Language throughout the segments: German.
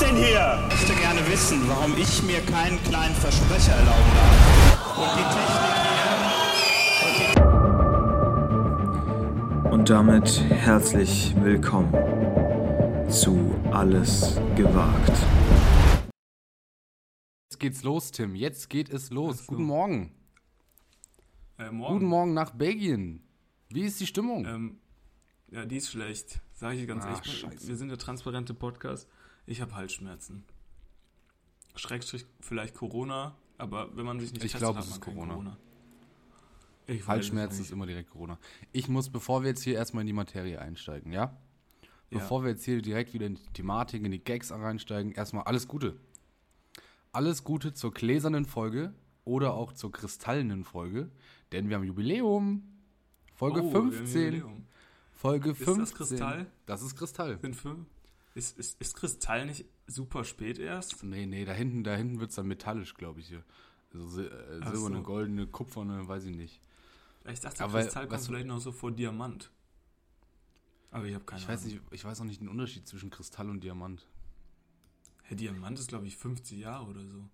denn hier? Ich möchte gerne wissen, warum ich mir keinen kleinen Versprecher erlauben darf. Und die Technik. Und damit herzlich willkommen zu Alles Gewagt. Jetzt geht's los, Tim. Jetzt geht es los. Guten Morgen. Morgen. Guten Morgen nach Belgien. Wie ist die Stimmung? Ja, die ist schlecht. Sag ich ganz ehrlich. Scheiße. Wir sind der transparente Podcast. Ich habe Halsschmerzen. Schrägstrich vielleicht Corona, aber wenn man sich nicht testet, hat man kein Corona. Halsschmerzen ist immer direkt Corona. Ich muss, bevor wir jetzt hier erstmal in die Materie einsteigen, ja? Bevor wir jetzt hier direkt wieder in die Thematik, in die Gags reinsteigen, erstmal alles Gute. Alles Gute zur gläsernen Folge oder auch zur kristallenen Folge, denn wir haben Jubiläum. Folge 15. Jubiläum. Folge 15. Ist das Kristall? Das ist Kristall. Ist Kristall nicht super spät erst? Nee, da hinten wird es dann metallisch, glaube ich, hier. Also silberne, so. Goldene, kupferne, weiß ich nicht. Ich dachte, aber Kristall kommt vielleicht noch so vor Diamant. Aber ich habe keine Ahnung. Ich weiß auch nicht den Unterschied zwischen Kristall und Diamant. Hey, Diamant ist, glaube ich, 50 Jahre oder so.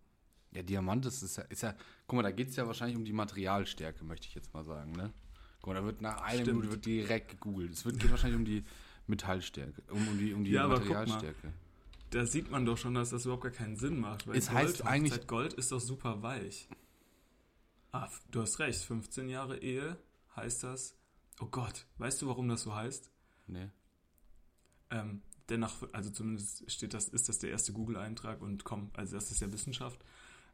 Ja, Diamant ist ja guck mal, da geht es ja wahrscheinlich um die Materialstärke, möchte ich jetzt mal sagen, ne? Guck mal, da wird nach einer Minute wird direkt gegoogelt. Es geht wahrscheinlich um die Metallstärke, um die ja, Materialstärke. Mal, da sieht man doch schon, dass das überhaupt gar keinen Sinn macht. Weil es heißt eigentlich, Gold ist doch super weich. Ah, du hast recht, 15 Jahre Ehe heißt das. Oh Gott, weißt du, warum das so heißt? Nee. Dennoch, also zumindest steht das, ist das der erste Google-Eintrag und komm, also das ist ja Wissenschaft.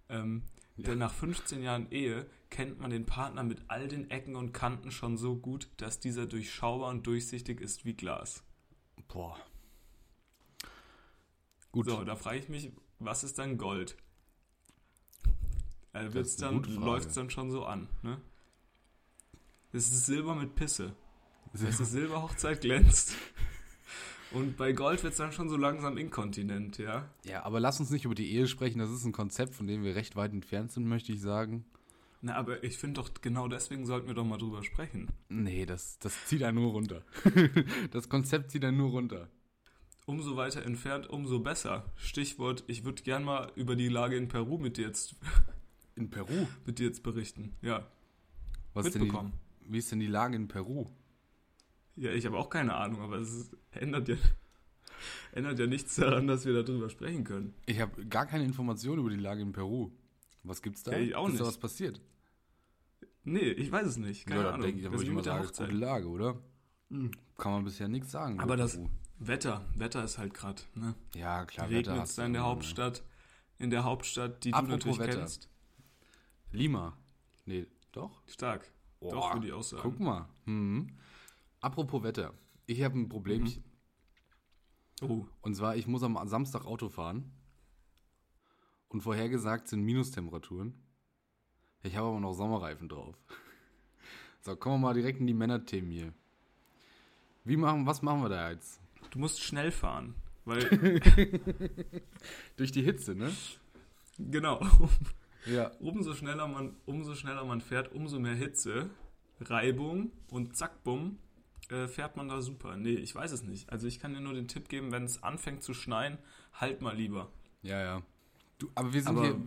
Denn nach 15 Jahren Ehe kennt man den Partner mit all den Ecken und Kanten schon so gut, dass dieser durchschaubar und durchsichtig ist wie Glas. Boah. Gut. So, da frage ich mich, was ist dann Gold? Läuft es dann schon so an, ne? Es ist Silber mit Pisse. Dass die Silberhochzeit glänzt. Und bei Gold wird es dann schon so langsam inkontinent, ja? Ja, aber lass uns nicht über die Ehe sprechen. Das ist ein Konzept, von dem wir recht weit entfernt sind, möchte ich sagen. Na, aber ich finde doch, genau deswegen sollten wir doch mal drüber sprechen. Nee, das zieht einen nur runter. Das Konzept zieht einen nur runter. Umso weiter entfernt, umso besser. Stichwort, ich würde gern mal über die Lage in Peru mit dir jetzt... In Peru? Mit dir jetzt berichten, ja. Was mitbekommen. Wie ist denn die Lage in Peru? Ja, ich habe auch keine Ahnung, aber es ändert ja nichts daran, dass wir darüber sprechen können. Ich habe gar keine Informationen über die Lage in Peru. Was gibt's da? Ja, ich auch nicht. Ist da was passiert? Nee, ich weiß es nicht. Keine Ahnung. Denke ich, da würde ich mal sagen, gute Lage, oder? Mhm. Kann man bisher nichts sagen. Aber das Peru. Wetter ist halt gerade, ne? Ja, klar, Wetter hast du. Regnet es in der Hauptstadt, die apropos du natürlich Wetter kennst. Lima. Nee, doch? Stark. Oh, doch, würde ich auch sagen. Guck mal. Mhm. Apropos Wetter, ich habe ein Problemchen. Oh. Und zwar, ich muss am Samstag Auto fahren. Und vorhergesagt sind Minustemperaturen. Ich habe aber noch Sommerreifen drauf. So, kommen wir mal direkt in die Männerthemen hier. Was machen wir da jetzt? Du musst schnell fahren, weil... Durch die Hitze, ne? Genau. Ja. Umso schneller man fährt, umso mehr Hitze, Reibung und zack, bumm. Fährt man da super? Nee, ich weiß es nicht. Also ich kann dir nur den Tipp geben, wenn es anfängt zu schneien, halt mal lieber. Ja. Du, aber wir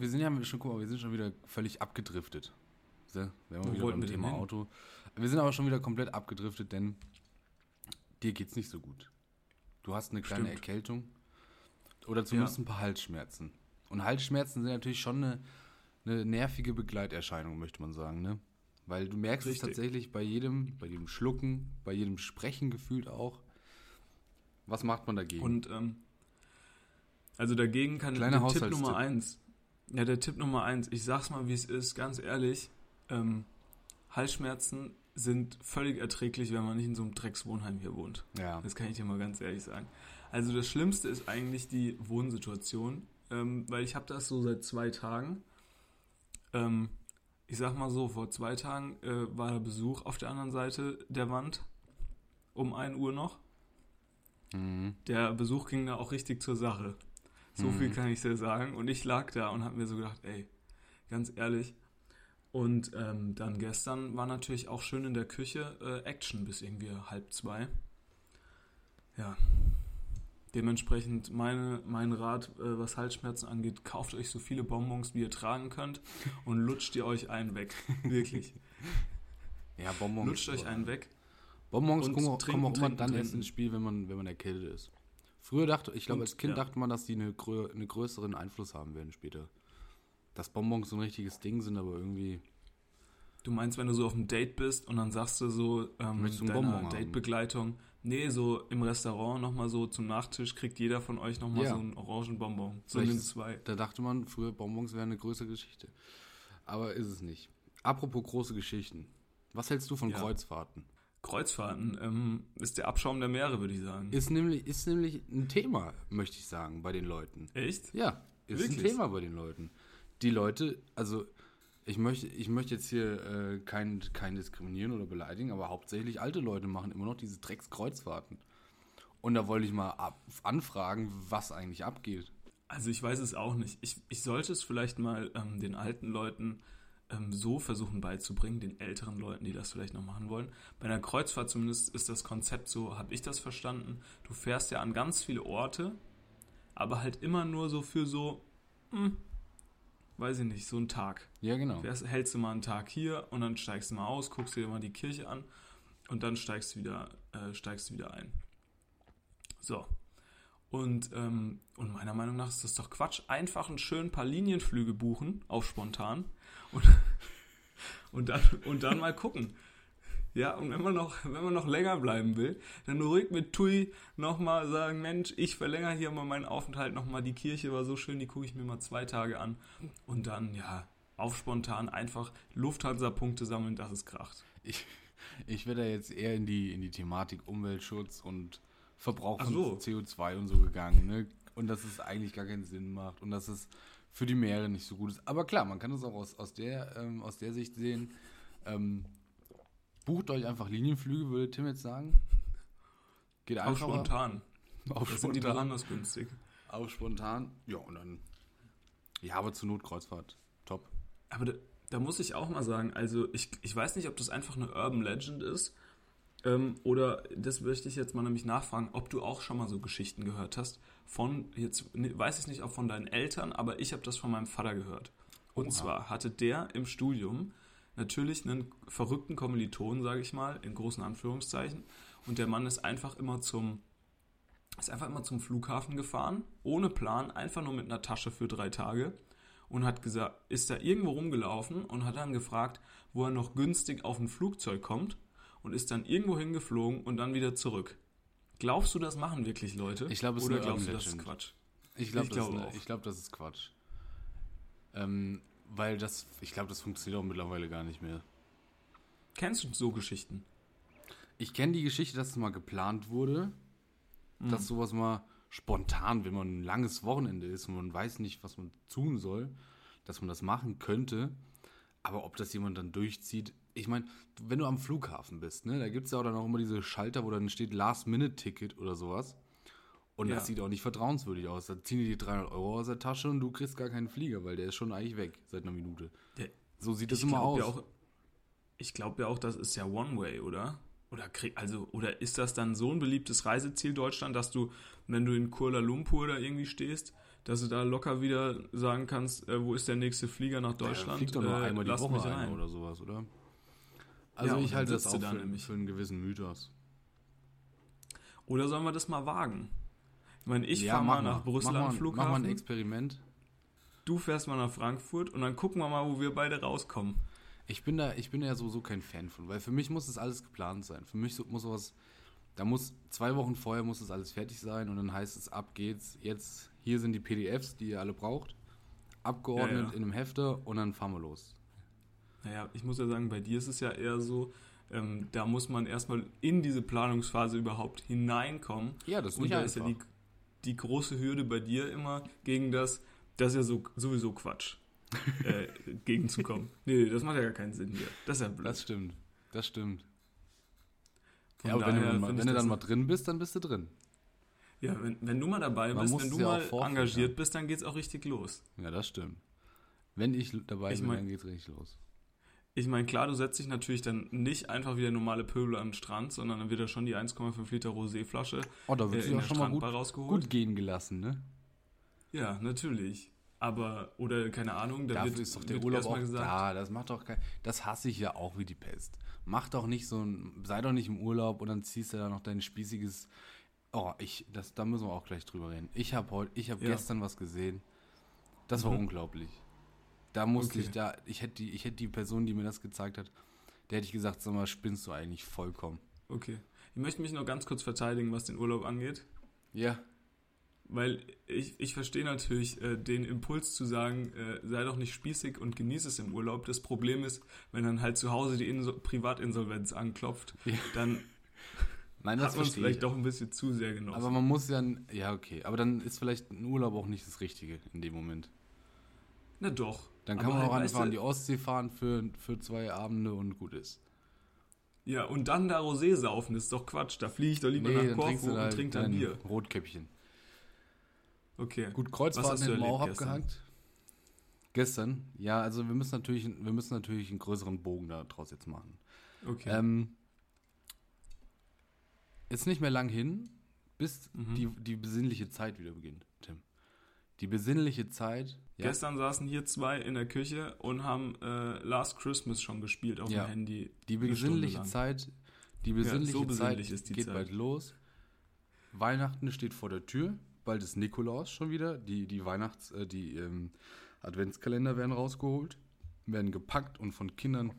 sind schon wieder völlig abgedriftet. Wir wollten mit dem Auto. Wir sind aber schon wieder komplett abgedriftet, denn dir geht's nicht so gut. Du hast eine kleine Erkältung oder zumindest ein paar Halsschmerzen. Und Halsschmerzen sind natürlich schon eine nervige Begleiterscheinung, möchte man sagen, ne? Weil du merkst es tatsächlich bei jedem Schlucken, bei jedem Sprechen gefühlt auch. Was macht man dagegen? Und also dagegen kann der Tipp Nummer 1. Ja, der Tipp Nummer 1. Ich sag's mal, wie es ist, ganz ehrlich. Halsschmerzen sind völlig erträglich, wenn man nicht in so einem Dreckswohnheim hier wohnt. Ja. Das kann ich dir mal ganz ehrlich sagen. Also das Schlimmste ist eigentlich die Wohnsituation, weil ich habe das so seit 2 Tagen. Ich sag mal so, vor 2 Tagen war der Besuch auf der anderen Seite der Wand, um 1 Uhr noch. Mhm. Der Besuch ging da auch richtig zur Sache. So viel kann ich dir sagen. Und ich lag da und habe mir so gedacht, ey, ganz ehrlich. Und dann gestern war natürlich auch schön in der Küche Action bis irgendwie 1:30. Ja, Dementsprechend mein Rat, was Halsschmerzen angeht, kauft euch so viele Bonbons, wie ihr tragen könnt und lutscht ihr euch einen weg. Wirklich. Ja, Bonbons. Lutscht euch einen weg. Bonbons kommen auch immer dann erst ins Spiel, wenn man erkältet ist. Früher dachte man, dass die einen größeren Einfluss haben werden später. Dass Bonbons so ein richtiges Ding sind, aber irgendwie... Du meinst, wenn du so auf einem Date bist und dann sagst du so, deiner Datebegleitung, nee, so im Restaurant nochmal so zum Nachtisch kriegt jeder von euch nochmal so einen Orangenbonbon. So einen 2. Da dachte man, früher Bonbons wären eine größere Geschichte. Aber ist es nicht. Apropos große Geschichten. Was hältst du von Kreuzfahrten? Kreuzfahrten ist der Abschaum der Meere, würde ich sagen. Ist nämlich ein Thema, möchte ich sagen, bei den Leuten. Echt? Ja, ist wirklich ein Thema bei den Leuten. Die Leute, also... Ich möchte jetzt hier kein diskriminieren oder beleidigen, aber hauptsächlich alte Leute machen immer noch diese Dreckskreuzfahrten. Und da wollte ich mal anfragen, was eigentlich abgeht. Also ich weiß es auch nicht. Ich sollte es vielleicht mal den alten Leuten so versuchen beizubringen, den älteren Leuten, die das vielleicht noch machen wollen. Bei einer Kreuzfahrt zumindest ist das Konzept so, habe ich das verstanden, du fährst ja an ganz viele Orte, aber halt immer nur so für so... weiß ich nicht, so einen Tag. Ja, genau. Hältst du mal einen Tag hier und dann steigst du mal aus, guckst dir mal die Kirche an und dann steigst du wieder ein. So. Und meiner Meinung nach ist das doch Quatsch. Einfach einen schönen paar Linienflüge buchen, auf spontan und dann mal gucken. Ja, und wenn man noch länger bleiben will, dann ruhig mit Tui nochmal sagen, Mensch, ich verlängere hier mal meinen Aufenthalt nochmal, die Kirche war so schön, die gucke ich mir mal 2 Tage an. Und dann, ja, auf spontan einfach Lufthansa-Punkte sammeln, dass es kracht. Ich werde da jetzt eher in die Thematik Umweltschutz und Verbrauch von CO2 und so gegangen, ne? Und dass es eigentlich gar keinen Sinn macht und dass es für die Meere nicht so gut ist. Aber klar, man kann es auch aus der Sicht sehen, bucht euch einfach Linienflüge, würde Tim jetzt sagen. Geht einfach. Auf spontan. Das sind die da anders günstig. Auf spontan. Ja, und dann. Ja, aber zur Not Kreuzfahrt. Top. Aber da muss ich auch mal sagen, also ich weiß nicht, ob das einfach eine Urban Legend ist. Oder das möchte ich jetzt mal nämlich nachfragen, ob du auch schon mal so Geschichten gehört hast. Jetzt weiß ich nicht, ob von deinen Eltern, aber ich habe das von meinem Vater gehört. Und zwar hatte der im Studium natürlich einen verrückten Kommilitonen, sage ich mal, in großen Anführungszeichen. Und der Mann ist einfach immer zum Flughafen gefahren, ohne Plan, einfach nur mit einer Tasche für 3 Tage und hat gesagt, ist da irgendwo rumgelaufen und hat dann gefragt, wo er noch günstig auf ein Flugzeug kommt und ist dann irgendwo hingeflogen und dann wieder zurück. Glaubst du, das machen wirklich Leute? Ich glaube, das ist Quatsch. Ich glaube, das ist Quatsch. Weil ich glaube, das funktioniert auch mittlerweile gar nicht mehr. Kennst du so Geschichten? Ich kenne die Geschichte, dass es mal geplant wurde, dass sowas mal spontan, wenn man ein langes Wochenende ist und man weiß nicht, was man tun soll, dass man das machen könnte. Aber ob das jemand dann durchzieht, ich meine, wenn du am Flughafen bist, ne, da gibt es ja auch dann auch immer diese Schalter, wo dann steht Last-Minute-Ticket oder sowas. Und das sieht auch nicht vertrauenswürdig aus. Da ziehen die dir 300 € aus der Tasche und du kriegst gar keinen Flieger, weil der ist schon eigentlich weg seit einer Minute. So sieht das immer aus. Ich glaube ja auch, das ist ja One-Way, oder? Oder ist das dann so ein beliebtes Reiseziel Deutschland, dass du, wenn du in Kuala Lumpur da irgendwie stehst, dass du da locker wieder sagen kannst, wo ist der nächste Flieger nach Deutschland? Fliegt doch nur einmal die Woche rein oder sowas, oder? Also ja, ich halte das auch für einen gewissen Mythos. Oder sollen wir das mal wagen? Ich meine, ich fahre mal nach Brüssel am Flughafen. Mach mal ein Experiment. Du fährst mal nach Frankfurt und dann gucken wir mal, wo wir beide rauskommen. Ich bin da ja sowieso kein Fan von, weil für mich muss das alles geplant sein. Für mich muss sowas, da muss 2 Wochen vorher muss das alles fertig sein und dann heißt es, ab geht's. Jetzt, hier sind die PDFs, die ihr alle braucht, abgeordnet in einem Hefter und dann fahren wir los. Naja, ich muss ja sagen, bei dir ist es ja eher so, da muss man erstmal in diese Planungsphase überhaupt hineinkommen. Ja, das ist nicht einfach. Und da ist ja die große Hürde bei dir immer gegen das ist ja sowieso Quatsch, gegenzukommen. Nee, das macht ja gar keinen Sinn hier. Das ist ja blöd. Das stimmt. Von ja, aber wenn du dann mal drin bist, dann bist du drin. Ja, wenn du mal dabei bist, wenn du mal engagiert bist, dann geht's auch richtig los. Ja, das stimmt. Wenn ich dabei bin, dann geht's richtig los. Ich meine, klar, du setzt dich natürlich dann nicht einfach wie der normale Pöbel am Strand, sondern dann wird da schon die 1,5 Liter Roséflasche da wird in der schon Strandbar mal gut gehen gelassen, ne? Ja, natürlich. Aber, oder keine Ahnung, da wird ist doch der Urlaub auch gesagt. Ja, das macht doch kein. Das hasse ich ja auch wie die Pest. Mach doch nicht so ein. Sei doch nicht im Urlaub und dann ziehst du da noch dein spießiges. Da müssen wir auch gleich drüber reden. Ich habe gestern was gesehen. Das war unglaublich. Da musste ich da. Ich hätte die Person, die mir das gezeigt hat, der hätte ich gesagt, sag mal, spinnst du eigentlich vollkommen. Okay. Ich möchte mich noch ganz kurz verteidigen, was den Urlaub angeht. Ja. Weil ich verstehe natürlich den Impuls zu sagen, sei doch nicht spießig und genieße es im Urlaub. Das Problem ist, wenn dann halt zu Hause die Privatinsolvenz anklopft, dann Nein, das hat man es vielleicht doch ein bisschen zu sehr genossen. Aber man muss aber dann ist vielleicht ein Urlaub auch nicht das Richtige in dem Moment. Na doch. Dann kann man auch einfach an die Ostsee fahren für 2 Abende und gut ist. Ja, und dann da Rosé saufen, das ist doch Quatsch. Da fliege ich doch lieber nach Korfu und trink dann Bier. Rotkäppchen. Okay. Gut, Kreuzfahrt in den Bauch abgehakt. Gestern? Ja, also wir müssen natürlich einen größeren Bogen daraus jetzt machen. Okay. Ist nicht mehr lang hin, bis die besinnliche Zeit wieder beginnt, Tim. Die besinnliche Zeit. Ja. Gestern saßen hier 2 in der Küche und haben Last Christmas schon gespielt auf dem Handy. Die besinnliche Zeit, geht bald los. Weihnachten steht vor der Tür. Bald ist Nikolaus schon wieder. Die Adventskalender werden rausgeholt, werden gepackt und von Kindern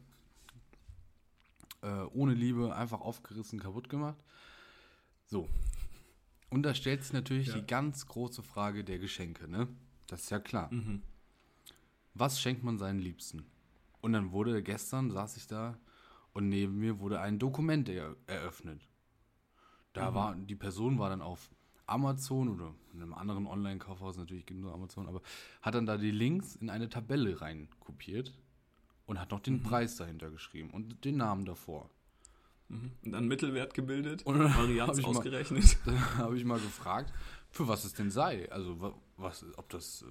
ohne Liebe einfach aufgerissen, kaputt gemacht. So. Und da stellt sich natürlich die ganz große Frage der Geschenke, ne? Das ist ja klar. Mhm. Was schenkt man seinen Liebsten? Und dann gestern saß ich da und neben mir wurde ein Dokument eröffnet. Da war die Person dann auf Amazon oder in einem anderen Online-Kaufhaus, natürlich gibt es nur Amazon, aber hat dann da die Links in eine Tabelle rein kopiert und hat noch den Preis dahinter geschrieben und den Namen davor. Mhm. Und dann Mittelwert gebildet und Varianz ausgerechnet. Dann habe ich mal gefragt, für was es denn sei. Also, ob das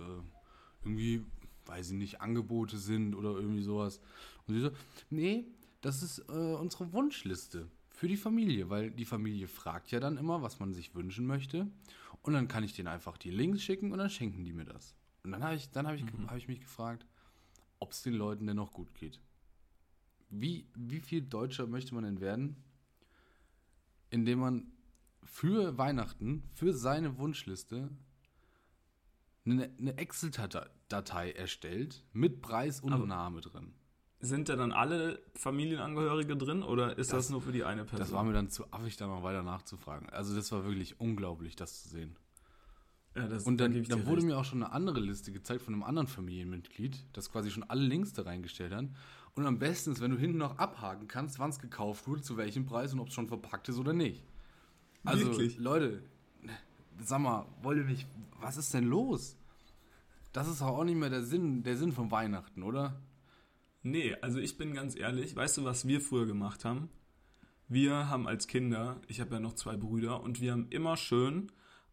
irgendwie, weiß ich nicht, Angebote sind oder irgendwie sowas. Und sie so, nee, das ist unsere Wunschliste. Für die Familie, weil die Familie fragt ja dann immer, was man sich wünschen möchte. Und dann kann ich denen einfach die Links schicken und dann schenken die mir das. Und dann habe ich mich gefragt, ob es den Leuten denn noch gut geht. Wie viel Deutscher möchte man denn werden, indem man für Weihnachten, für seine Wunschliste eine Excel-Datei erstellt mit Preis und Name drin? Sind da dann alle Familienangehörige drin oder ist das nur für die eine Person? Das war mir dann zu affig, da noch weiter nachzufragen. Also das war wirklich unglaublich, das zu sehen. Ja, und dann wurde mir auch schon eine andere Liste gezeigt von einem anderen Familienmitglied, das quasi schon alle Links da reingestellt hat. Und am besten ist, wenn du hinten noch abhaken kannst, wann es gekauft wurde, zu welchem Preis und ob es schon verpackt ist oder nicht. Also wirklich? Leute, sag mal, wollt ihr mich, was ist denn los? Das ist auch nicht mehr der Sinn von Weihnachten, oder? Nee, also ich bin ganz ehrlich, weißt du, was wir früher gemacht haben? Wir haben als Kinder, ich habe ja noch 2 Brüder, und wir haben immer schön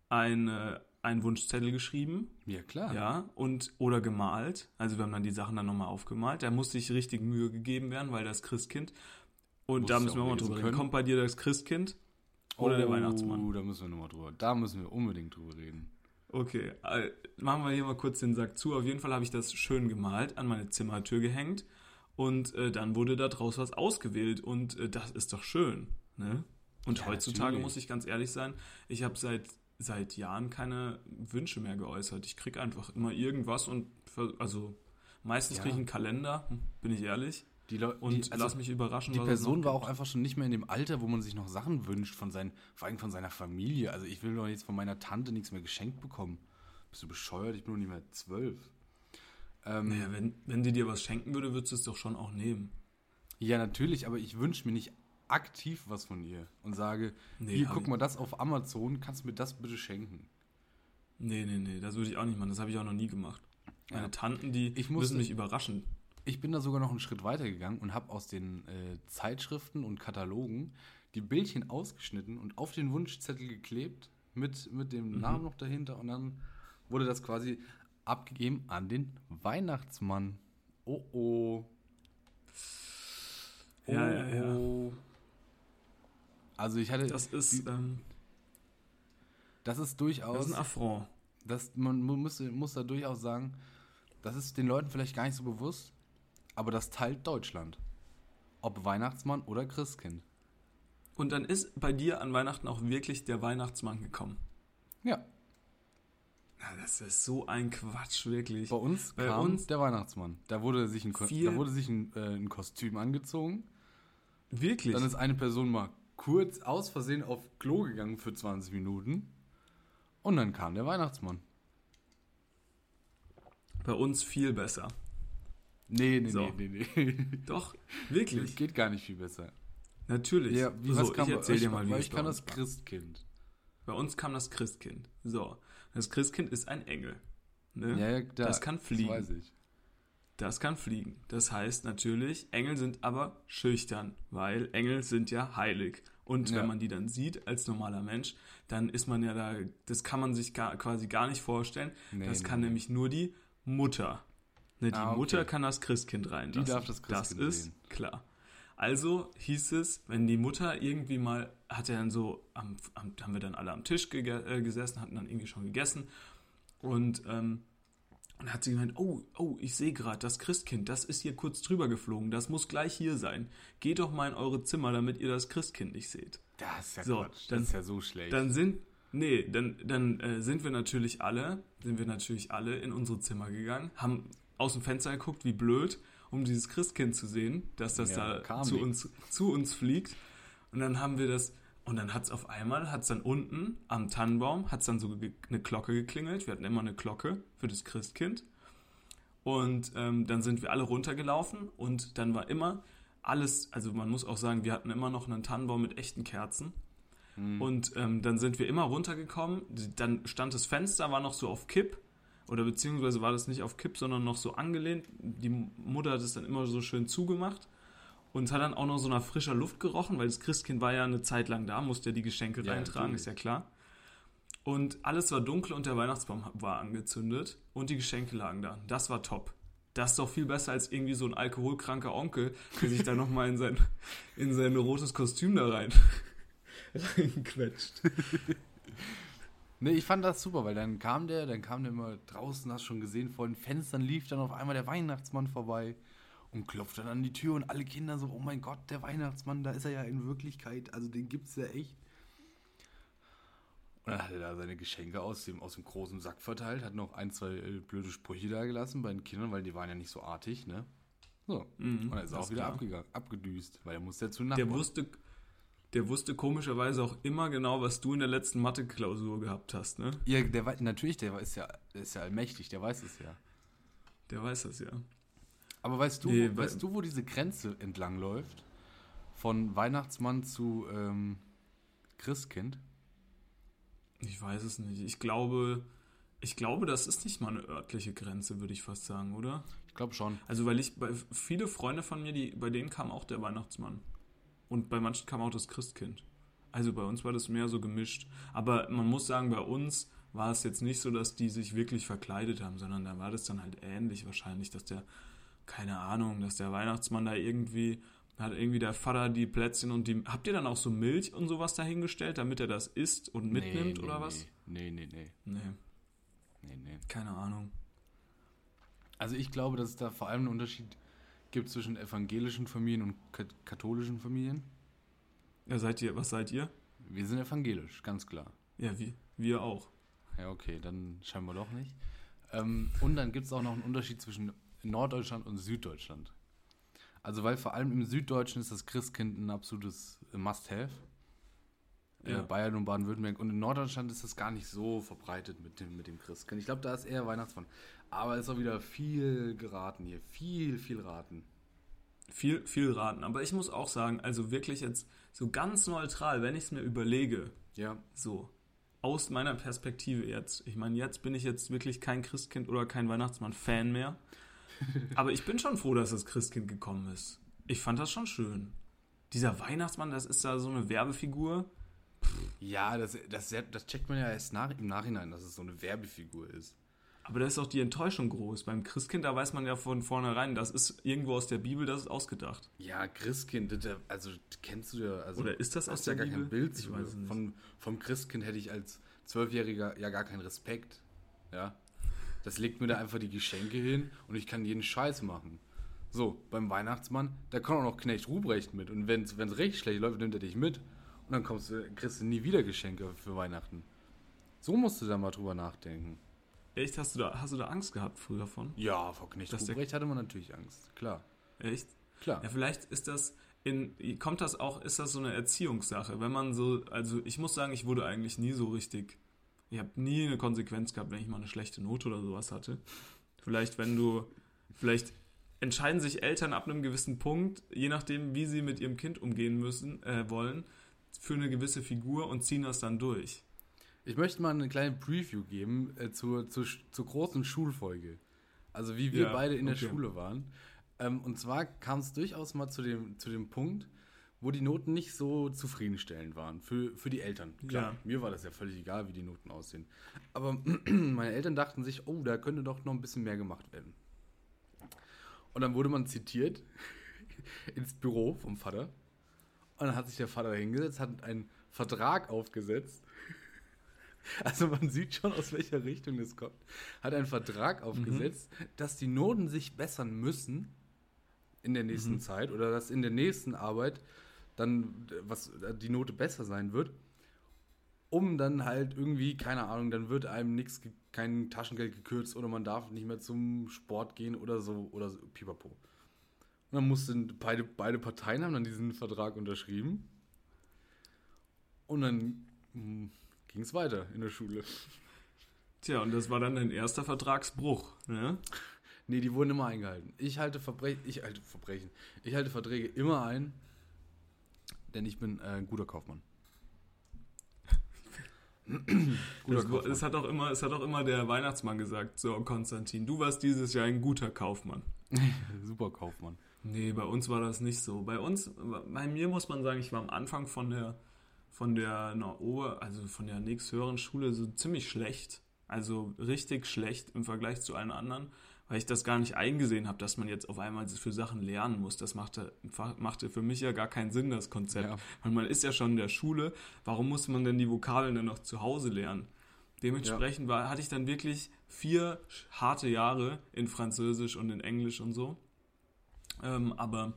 einen Wunschzettel geschrieben. Ja, klar. Ja, oder gemalt. Also wir haben dann die Sachen dann nochmal aufgemalt. Da musste sich richtig Mühe gegeben werden, weil das Christkind. Und da müssen wir mal drüber reden. Kommt bei dir das Christkind oder der Weihnachtsmann? Da müssen wir nochmal drüber. Da müssen wir unbedingt drüber reden. Okay, machen wir hier mal kurz den Sack zu. Auf jeden Fall habe ich das schön gemalt, an meine Zimmertür gehängt. Und dann wurde da draus was ausgewählt und das ist doch schön, ne? Und ja, heutzutage natürlich. Muss ich ganz ehrlich sein, ich habe seit Jahren keine Wünsche mehr geäußert. Ich kriege einfach immer irgendwas und meistens kriege ich einen Kalender, bin ich ehrlich. Lass mich überraschen. Die Person war auch einfach schon nicht mehr in dem Alter, wo man sich noch Sachen wünscht, vor allem von seiner Familie. Also ich will doch jetzt von meiner Tante nichts mehr geschenkt bekommen. Bist du bescheuert? Ich bin doch nicht mehr 12. Naja, wenn die dir was schenken würde, würdest du es doch schon auch nehmen. Ja, natürlich, aber ich wünsche mir nicht aktiv was von ihr und sage, hier, guck mal, das auf Amazon, kannst du mir das bitte schenken? Nee, das würde ich auch nicht machen, das habe ich auch noch nie gemacht. Meine Tanten, müssen mich überraschen. Ich bin da sogar noch einen Schritt weiter gegangen und habe aus den Zeitschriften und Katalogen die Bildchen ausgeschnitten und auf den Wunschzettel geklebt mit dem Namen noch dahinter und dann wurde das quasi abgegeben an den Weihnachtsmann. Oh. Ja. Also ich hatte... Das ist... das ist durchaus... Das ist ein Affront. Man muss da durchaus sagen, das ist den Leuten vielleicht gar nicht so bewusst, aber das teilt Deutschland. Ob Weihnachtsmann oder Christkind. Und dann ist bei dir an Weihnachten auch wirklich der Weihnachtsmann gekommen. Ja. Das ist so ein Quatsch, wirklich. Bei uns kam der Weihnachtsmann. Da wurde sich ein Kostüm angezogen. Wirklich? Dann ist eine Person mal kurz aus Versehen auf Klo gegangen für 20 Minuten. Und dann kam der Weihnachtsmann. Bei uns viel besser. Nee. Doch, wirklich. Das geht gar nicht viel besser. Natürlich. Ja, ich kann das Christkind. Bei uns kam das Christkind. So, das Christkind ist ein Engel. Ne? Das kann fliegen. Das weiß ich. Das kann fliegen. Das heißt natürlich, Engel sind aber schüchtern, weil Engel sind ja heilig. Und wenn man die dann sieht als normaler Mensch, dann ist man ja da, das kann man sich quasi gar nicht vorstellen. Das kann nämlich nur die Mutter. Mutter kann das Christkind reinlassen. Die darf das Christkind sehen. Das ist klar. Also hieß es, wenn die Mutter irgendwie mal, haben wir dann alle am Tisch gesessen, hatten dann irgendwie schon gegessen und hat sie gemeint, oh, ich sehe gerade, das Christkind, das ist hier kurz drüber geflogen, das muss gleich hier sein. Geht doch mal in eure Zimmer, damit ihr das Christkind nicht seht. Das ist ja so, Quatsch, das ist ja so schlecht. Dann sind wir natürlich alle in unsere Zimmer gegangen, haben aus dem Fenster geguckt, wie blöd, um dieses Christkind zu sehen, dass das da zu uns fliegt. Und dann haben wir das, und dann hat's dann unten am Tannenbaum, eine Glocke geklingelt. Wir hatten immer eine Glocke für das Christkind. Und dann sind wir alle runtergelaufen und dann war immer alles, also man muss auch sagen, wir hatten immer noch einen Tannenbaum mit echten Kerzen. Mhm. Und dann sind wir immer runtergekommen, dann stand das Fenster, war noch so auf Kipp. Oder beziehungsweise war das nicht auf Kipp, sondern noch so angelehnt. Die Mutter hat es dann immer so schön zugemacht. Und es hat dann auch noch so nach frischer Luft gerochen, weil das Christkind war ja eine Zeit lang da, musste ja die Geschenke reintragen, ist ja klar. Und alles war dunkel und der Weihnachtsbaum war angezündet und die Geschenke lagen da. Das war top. Das ist doch viel besser als irgendwie so ein alkoholkranker Onkel, der sich da nochmal in sein rotes Kostüm da reinquetscht. Nee, ich fand das super, weil dann kam der immer draußen, hast schon gesehen, vor den Fenstern lief dann auf einmal der Weihnachtsmann vorbei und klopft dann an die Tür und alle Kinder so, oh mein Gott, der Weihnachtsmann, da ist er ja in Wirklichkeit, also den gibt's ja echt. Und dann hat er da seine Geschenke aus dem großen Sack verteilt, hat noch ein, zwei blöde Sprüche da gelassen bei den Kindern, weil die waren ja nicht so artig, ne? So, und er ist auch wieder abgedüst, weil er musste ja zu Nachbarn. Der wusste komischerweise auch immer genau, was du in der letzten Mathe-Klausur gehabt hast, ne? Ja, der ist ja allmächtig, der weiß es ja. Der weiß das ja. Aber weißt du, wo diese Grenze entlang läuft? Von Weihnachtsmann zu Christkind? Ich weiß es nicht. Ich glaube, das ist nicht mal eine örtliche Grenze, würde ich fast sagen, oder? Ich glaube schon. Also, weil viele Freunde von mir, bei denen kam auch der Weihnachtsmann. Und bei manchen kam auch das Christkind. Also bei uns war das mehr so gemischt. Aber man muss sagen, bei uns war es jetzt nicht so, dass die sich wirklich verkleidet haben, sondern da war das dann halt ähnlich wahrscheinlich, dass der Weihnachtsmann da irgendwie der Vater die Plätzchen und die... Habt ihr dann auch so Milch und sowas dahingestellt, damit er das isst und mitnimmt oder was? Nee. Keine Ahnung. Also ich glaube, dass es da vor allem einen Unterschied gibt zwischen evangelischen Familien und katholischen Familien. Ja, was seid ihr? Wir sind evangelisch, ganz klar. Ja, wir auch. Ja, okay, dann scheinbar doch nicht. Und dann gibt es auch noch einen Unterschied zwischen Norddeutschland und Süddeutschland. Also, weil vor allem im Süddeutschen ist das Christkind ein absolutes Must-Have. Ja. Bayern und Baden-Württemberg. Und in Norddeutschland ist das gar nicht so verbreitet mit dem Christkind. Ich glaube, da ist eher Weihnachtsmann. Aber ist auch wieder viel geraten hier. Viel, viel raten. Viel, viel raten. Aber ich muss auch sagen, also wirklich jetzt so ganz neutral, wenn ich es mir überlege, so aus meiner Perspektive jetzt. Ich meine, jetzt bin ich jetzt wirklich kein Christkind oder kein Weihnachtsmann-Fan mehr. Aber ich bin schon froh, dass das Christkind gekommen ist. Ich fand das schon schön. Dieser Weihnachtsmann, das ist da so eine Werbefigur. Ja, das checkt man ja erst im Nachhinein, dass es so eine Werbefigur ist. Aber da ist auch die Enttäuschung groß. Beim Christkind, da weiß man ja von vornherein, das ist irgendwo aus der Bibel, das ist ausgedacht. Ja, Christkind, also kennst du ja... Also, oder ist das aus der Bibel? Ja, gar kein Bild ich weiß nicht. Vom Christkind hätte ich als 12-Jähriger ja gar keinen Respekt. Ja, das legt mir da einfach die Geschenke hin und ich kann jeden Scheiß machen. So, beim Weihnachtsmann, da kommt auch noch Knecht Ruprecht mit. Und wenn es recht schlecht läuft, nimmt er dich mit. Und dann kriegst du nie wieder Geschenke für Weihnachten. So musst du da mal drüber nachdenken. Echt? Hast du da Angst gehabt früher von? Ja, vor Knecht Ruprecht hatte man natürlich Angst, klar. Echt? Klar. Ja, vielleicht ist das, ist das so eine Erziehungssache, wenn man so, also ich muss sagen, ich wurde eigentlich nie so richtig, ich habe nie eine Konsequenz gehabt, wenn ich mal eine schlechte Note oder sowas hatte. Vielleicht entscheiden sich Eltern ab einem gewissen Punkt, je nachdem, wie sie mit ihrem Kind umgehen müssen, wollen, für eine gewisse Figur und ziehen das dann durch. Ich möchte mal eine kleine Preview geben zur großen Schulfolge. Also wie wir beide in der Schule waren. Und zwar kam es durchaus mal zu dem Punkt, wo die Noten nicht so zufriedenstellend waren für die Eltern. Klar, mir war das ja völlig egal, wie die Noten aussehen. Aber meine Eltern dachten sich, oh, da könnte doch noch ein bisschen mehr gemacht werden. Und dann wurde man zitiert ins Büro vom Vater. Und dann hat sich der Vater hingesetzt, hat einen Vertrag aufgesetzt. Also man sieht schon, aus welcher Richtung das kommt. Hat einen Vertrag aufgesetzt, dass die Noten sich bessern müssen in der nächsten Zeit oder dass in der nächsten Arbeit dann die Note besser sein wird, um dann halt irgendwie, keine Ahnung, dann wird einem nichts, kein Taschengeld gekürzt oder man darf nicht mehr zum Sport gehen oder so pipapo. Und dann mussten beide Parteien haben dann diesen Vertrag unterschrieben und dann... ging es weiter in der Schule. Tja, und das war dann dein erster Vertragsbruch, ne? Nee, die wurden immer eingehalten. Ich halte Verträge immer ein, denn ich bin ein guter Kaufmann. Kaufmann. Es hat auch immer der Weihnachtsmann gesagt, so Konstantin, du warst dieses Jahr ein guter Kaufmann. Super Kaufmann. Nee, bei uns war das nicht so. Bei mir muss man sagen, ich war am Anfang von der nächsthöheren Schule so ziemlich schlecht, also richtig schlecht im Vergleich zu allen anderen, weil ich das gar nicht eingesehen habe, dass man jetzt auf einmal für Sachen lernen muss. Das machte für mich ja gar keinen Sinn, das Konzept. Ja. Weil man ist ja schon in der Schule, warum muss man denn die Vokabeln dann noch zu Hause lernen? Dementsprechend hatte ich dann wirklich 4 harte Jahre in Französisch und in Englisch und so. Aber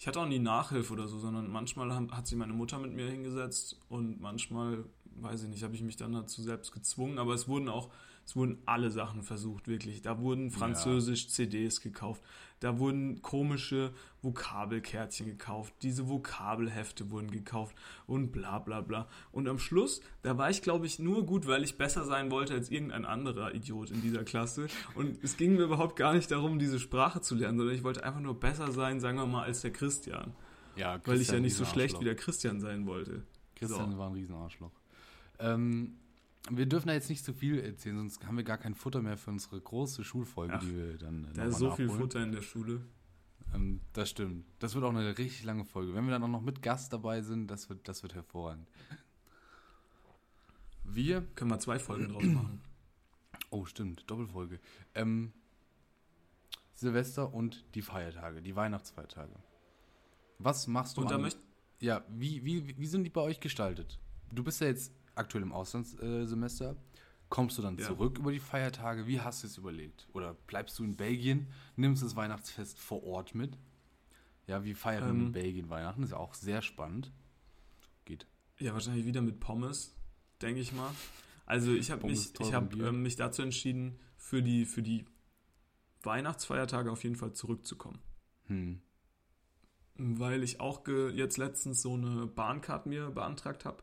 ich hatte auch nie Nachhilfe oder so, sondern manchmal hat sich meine Mutter mit mir hingesetzt und manchmal, weiß ich nicht, habe ich mich dann dazu selbst gezwungen, aber es wurden alle Sachen versucht, wirklich. Da wurden Französisch-CDs gekauft, da wurden komische Vokabelkärtchen gekauft, diese Vokabelhefte wurden gekauft und bla bla bla. Und am Schluss, da war ich, glaube ich, nur gut, weil ich besser sein wollte als irgendein anderer Idiot in dieser Klasse. Und es ging mir überhaupt gar nicht darum, diese Sprache zu lernen, sondern ich wollte einfach nur besser sein, sagen wir mal, als der Christian. Ja, weil ich ja nicht so schlecht wie der Christian sein wollte. Christian war ein Riesenarschloch. Wir dürfen da jetzt nicht zu viel erzählen, sonst haben wir gar kein Futter mehr für unsere große Schulfolge, die wir dann nachholen. Da ist so viel Futter in der Schule. Das stimmt. Das wird auch eine richtig lange Folge. Wenn wir dann auch noch mit Gast dabei sind, das wird hervorragend. Können wir 2 Folgen draus machen. Oh, stimmt. Doppelfolge. Silvester und die Feiertage, die Weihnachtsfeiertage. Was machst du? Und wie sind die bei euch gestaltet? Du bist ja jetzt aktuell im Auslandssemester. Kommst du dann zurück über die Feiertage? Wie hast du es überlegt? Oder bleibst du in Belgien? Nimmst das Weihnachtsfest vor Ort mit? Ja, wie feiert man in Belgien Weihnachten? Ist ja auch sehr spannend. Geht. Ja, wahrscheinlich wieder mit Pommes, denke ich mal. Also ich habe mich dazu entschieden, für die Weihnachtsfeiertage auf jeden Fall zurückzukommen. Weil ich auch jetzt letztens so eine Bahncard mir beantragt habe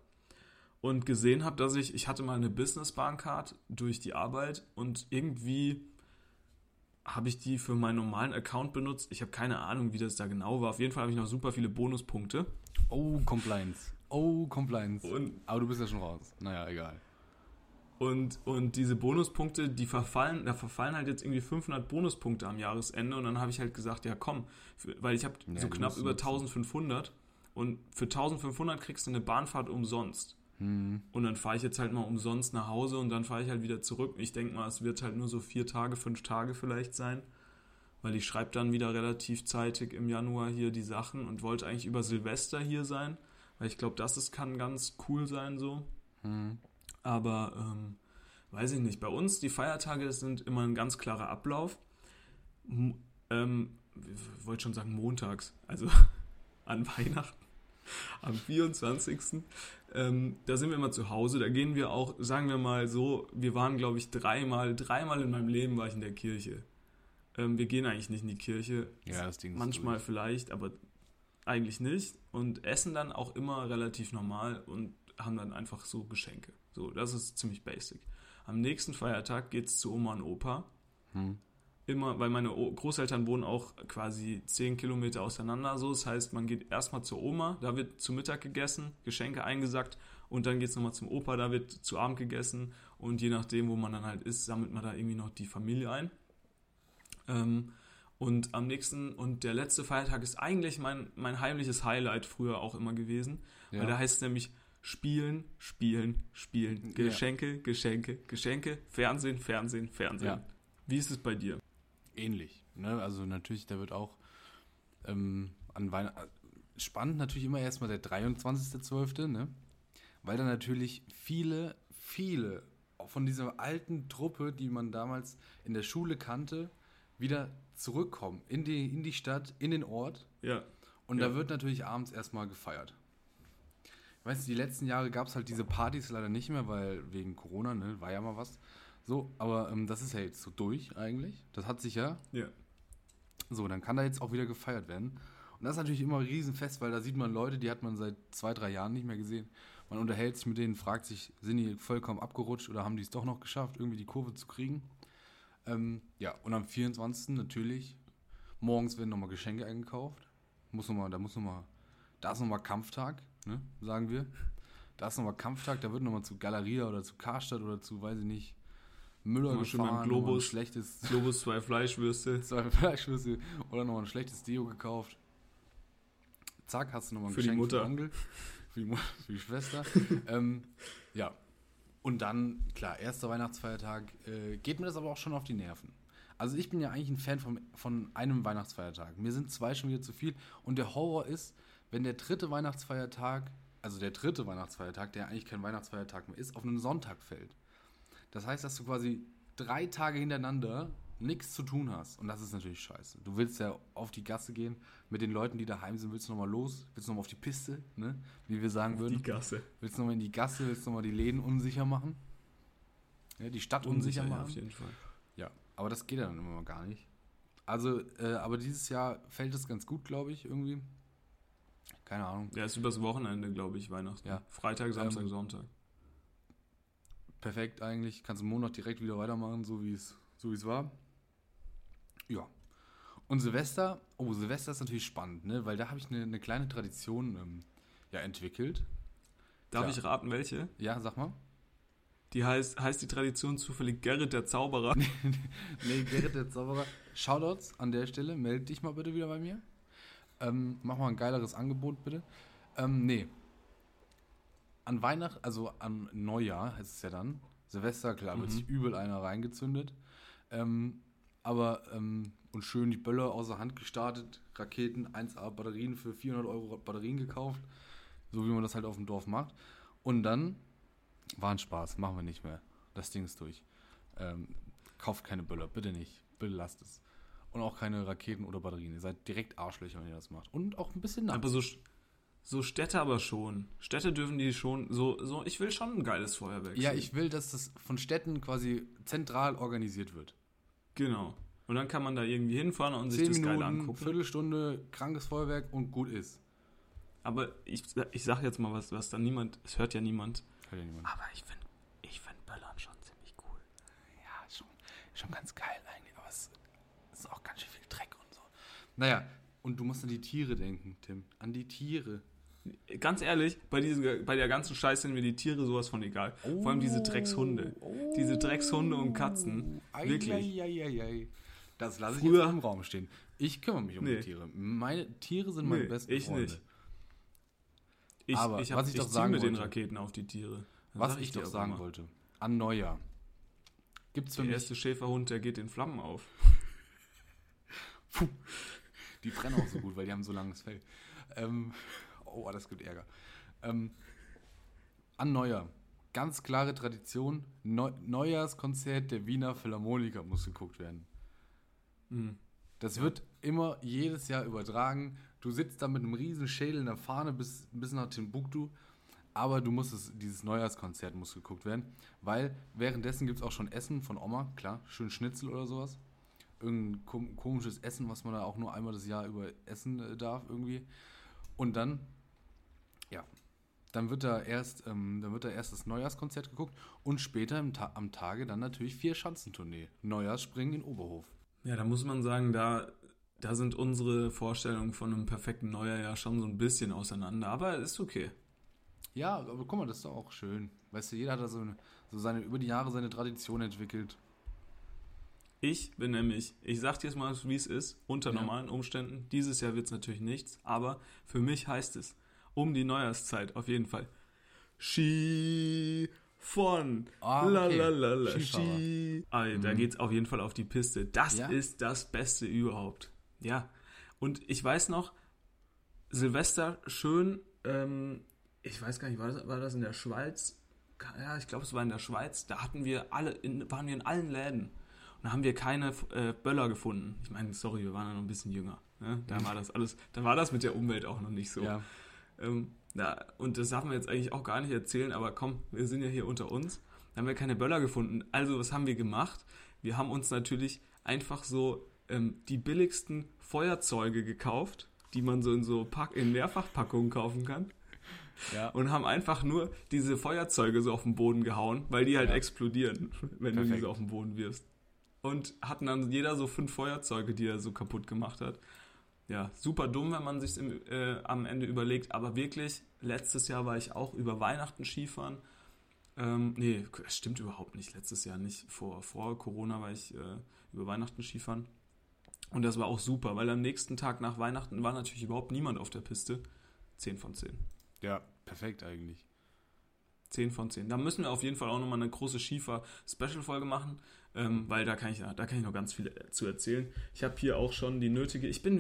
und gesehen habe, dass ich hatte mal eine Business-Bahncard durch die Arbeit und irgendwie habe ich die für meinen normalen Account benutzt. Ich habe keine Ahnung, wie das da genau war. Auf jeden Fall habe ich noch super viele Bonuspunkte. Oh, Compliance. Aber du bist ja schon raus. Naja, egal. Und diese Bonuspunkte, da verfallen halt jetzt irgendwie 500 Bonuspunkte am Jahresende und dann habe ich halt gesagt, ja komm, weil ich habe so knapp über 1500 und für 1500 kriegst du eine Bahnfahrt umsonst. Und dann fahre ich jetzt halt mal umsonst nach Hause und dann fahre ich halt wieder zurück. Ich denke mal, es wird halt nur so 4 Tage, 5 Tage vielleicht sein, weil ich schreibe dann wieder relativ zeitig im Januar hier die Sachen und wollte eigentlich über Silvester hier sein, weil ich glaube, das kann ganz cool sein so. Aber weiß ich nicht, bei uns die Feiertage sind immer ein ganz klarer Ablauf. Ich wollte schon sagen montags, also an Weihnachten. Am 24. Da sind wir immer zu Hause, da gehen wir auch, sagen wir mal so, wir waren glaube ich dreimal in meinem Leben war ich in der Kirche. Wir gehen eigentlich nicht in die Kirche, ja, das Ding ist manchmal durch. Vielleicht, aber eigentlich nicht und essen dann auch immer relativ normal und haben dann einfach so Geschenke. So, das ist ziemlich basic. Am nächsten Feiertag geht's zu Oma und Opa. Immer, weil meine Großeltern wohnen auch quasi 10 Kilometer auseinander, so. Das heißt, man geht erstmal zur Oma, da wird zu Mittag gegessen, Geschenke eingesackt und dann geht's nochmal zum Opa, da wird zu Abend gegessen und je nachdem, wo man dann halt ist, sammelt man da irgendwie noch die Familie ein. Und der letzte Feiertag ist eigentlich mein heimliches Highlight früher auch immer gewesen, ja. Weil da heißt es nämlich Spielen, Spielen, Spielen, Geschenke, ja. Geschenke, Geschenke, Fernsehen, Fernsehen, Fernsehen. Ja. Wie ist es bei dir? Ähnlich, ne? Also natürlich, da wird auch an Weihnachten spannend natürlich immer erstmal der 23.12., ne? Weil da natürlich viele von dieser alten Truppe, die man damals in der Schule kannte, wieder zurückkommen in die Stadt, in den Ort. Ja. Und da wird natürlich abends erstmal gefeiert. Weißt du, die letzten Jahre gab es halt diese Partys leider nicht mehr, weil wegen Corona, ne, war ja mal was. So, aber das ist ja jetzt so durch eigentlich. Das hat sich ja... Ja. So, dann kann da jetzt auch wieder gefeiert werden. Und das ist natürlich immer ein Riesenfest, weil da sieht man Leute, die hat man seit 2-3 Jahren nicht mehr gesehen. Man unterhält sich mit denen, fragt sich, sind die vollkommen abgerutscht oder haben die es doch noch geschafft, irgendwie die Kurve zu kriegen? Und am 24. natürlich, morgens werden nochmal Geschenke eingekauft. Da ist nochmal Kampftag, ne, sagen wir. Da ist nochmal Kampftag, da wird nochmal zu Galeria oder zu Karstadt oder zu, weiß ich nicht, Müller gefahren, Globus, schlechtes Globus, 2 Fleischwürste. 2 Fleischwürste oder nochmal ein schlechtes Deo gekauft. Zack, hast du nochmal ein Geschenk für die Onkel, für die Schwester. Und dann, klar, erster Weihnachtsfeiertag, geht mir das aber auch schon auf die Nerven. Also ich bin ja eigentlich ein Fan von einem Weihnachtsfeiertag. Mir sind 2 schon wieder zu viel. Und der Horror ist, wenn der dritte Weihnachtsfeiertag, der eigentlich kein Weihnachtsfeiertag mehr ist, auf einen Sonntag fällt. Das heißt, dass du quasi 3 Tage hintereinander nichts zu tun hast. Und das ist natürlich scheiße. Du willst ja auf die Gasse gehen mit den Leuten, die daheim sind. Willst du nochmal los? Willst du nochmal auf die Piste? Ne? Wie wir sagen würden. Die Gasse. Willst du nochmal in die Gasse? Willst du nochmal die Läden unsicher machen? Ja, die Stadt unsicher machen? Auf jeden Fall. Ja, aber das geht dann immer gar nicht. Also, aber dieses Jahr fällt es ganz gut, glaube ich, irgendwie. Keine Ahnung. Ja, ist übers Wochenende, glaube ich, Weihnachten. Ja. Freitag, Samstag, Sonntag. Perfekt eigentlich, kannst du Montag direkt wieder weitermachen, so wie es war. Ja. Und Silvester ist natürlich spannend, ne? Weil da habe ich eine kleine Tradition entwickelt. Darf ich raten, welche? Ja, sag mal. Die heißt die Tradition zufällig Gerrit der Zauberer? Nee, Gerrit der Zauberer. Shoutouts an der Stelle, meld dich mal bitte wieder bei mir. Mach mal ein geileres Angebot bitte. An Weihnachten, also an Neujahr heißt es ja dann, Silvester, klar, wird sich übel einer reingezündet. Und schön die Böller außer Hand gestartet, Raketen, 1A Batterien für 400 Euro Batterien gekauft, so wie man das halt auf dem Dorf macht. Und dann war ein Spaß, machen wir nicht mehr. Das Ding ist durch. Kauft keine Böller, bitte nicht, bitte lasst es. Und auch keine Raketen oder Batterien. Ihr seid direkt Arschlöcher, wenn ihr das macht. Und auch ein bisschen nackt. Aber so Städte aber schon. Städte dürfen die schon, so ich will schon ein geiles Feuerwerk. Ja, ich will, dass das von Städten quasi zentral organisiert wird. Genau. Und dann kann man da irgendwie hinfahren und sich das geil angucken. 10 Minuten, Viertelstunde, krankes Feuerwerk und gut ist. Aber ich sag jetzt mal was dann niemand, es hört ja niemand. Aber ich find Böllern schon ziemlich cool. Ja, schon ganz geil eigentlich, aber es ist auch ganz schön viel Dreck und so. Naja, und du musst an die Tiere denken, Tim. An die Tiere. Ganz ehrlich, bei der ganzen Scheiße sind mir die Tiere sowas von egal. Oh, vor allem diese Dreckshunde. Oh, diese Dreckshunde und Katzen. Ei, wirklich. Ei. Das lasse ich jetzt im Raum stehen. Ich kümmere mich um die Tiere. Meine Tiere sind meine besten Freunde. Ich nicht. Was ich doch sagen wollte, an Neujahr gibt's für mich... Der erste Schäferhund, der geht in Flammen auf. Puh, die brennen auch so gut, weil die haben so langes Fell. Oh, das gibt Ärger. An Neujahr, ganz klare Tradition, Neujahrskonzert der Wiener Philharmoniker muss geguckt werden. Mhm. Das wird immer jedes Jahr übertragen. Du sitzt da mit einem riesen Schädel in der Fahne bis nach Timbuktu, aber dieses Neujahrskonzert muss geguckt werden, weil währenddessen gibt es auch schon Essen von Oma, klar, schön Schnitzel oder sowas. Irgendein komisches Essen, was man da auch nur einmal das Jahr über essen darf irgendwie. Und dann, ja, dann wird da erst das Neujahrskonzert geguckt und später am Tage dann natürlich 4-Schanzentournee. Neujahrsspringen in Oberhof. Ja, da muss man sagen, da sind unsere Vorstellungen von einem perfekten Neujahr ja schon so ein bisschen auseinander, aber ist okay. Ja, aber guck mal, das ist doch auch schön. Weißt du, jeder hat da über die Jahre seine Tradition entwickelt. Ich sag dir jetzt mal, wie es ist, unter normalen Umständen. Dieses Jahr wird es natürlich nichts, aber für mich heißt es, um die Neujahrszeit auf jeden Fall, Ski... Von lalalala Ski. Da geht's auf jeden Fall auf die Piste. Das ist das Beste überhaupt. Ja. Und ich weiß noch, Silvester schön, ich weiß gar nicht, war das in der Schweiz? Ja, ich glaube, es war in der Schweiz. Da waren wir in allen Läden. Und da haben wir keine Böller gefunden. Ich meine, sorry, wir waren ja noch ein bisschen jünger. Ne? Da war das alles, da war das mit der Umwelt auch noch nicht so. Ja. Ja, und das darf man jetzt eigentlich auch gar nicht erzählen, aber komm, wir sind ja hier unter uns. Da haben wir keine Böller gefunden. Also, was haben wir gemacht? Wir haben uns natürlich einfach so die billigsten Feuerzeuge gekauft, die man so in Mehrfachpackungen kaufen kann. Ja. Und haben einfach nur diese Feuerzeuge so auf den Boden gehauen, weil die halt explodieren, wenn du diese auf den Boden wirfst. Und hatten dann jeder so 5 Feuerzeuge, die er so kaputt gemacht hat. Ja, super dumm, wenn man sich am Ende überlegt, aber wirklich, letztes Jahr war ich auch über Weihnachten Skifahren. Nee, stimmt überhaupt nicht, letztes Jahr nicht. Vor Corona war ich über Weihnachten Skifahren. Und das war auch super, weil am nächsten Tag nach Weihnachten war natürlich überhaupt niemand auf der Piste. 10 von 10. Ja, perfekt eigentlich. 10 von 10. Da müssen wir auf jeden Fall auch nochmal eine große Skifahr-Special-Folge machen, weil da kann ich noch ganz viel zu erzählen. Ich habe hier auch schon die nötige... Ich bin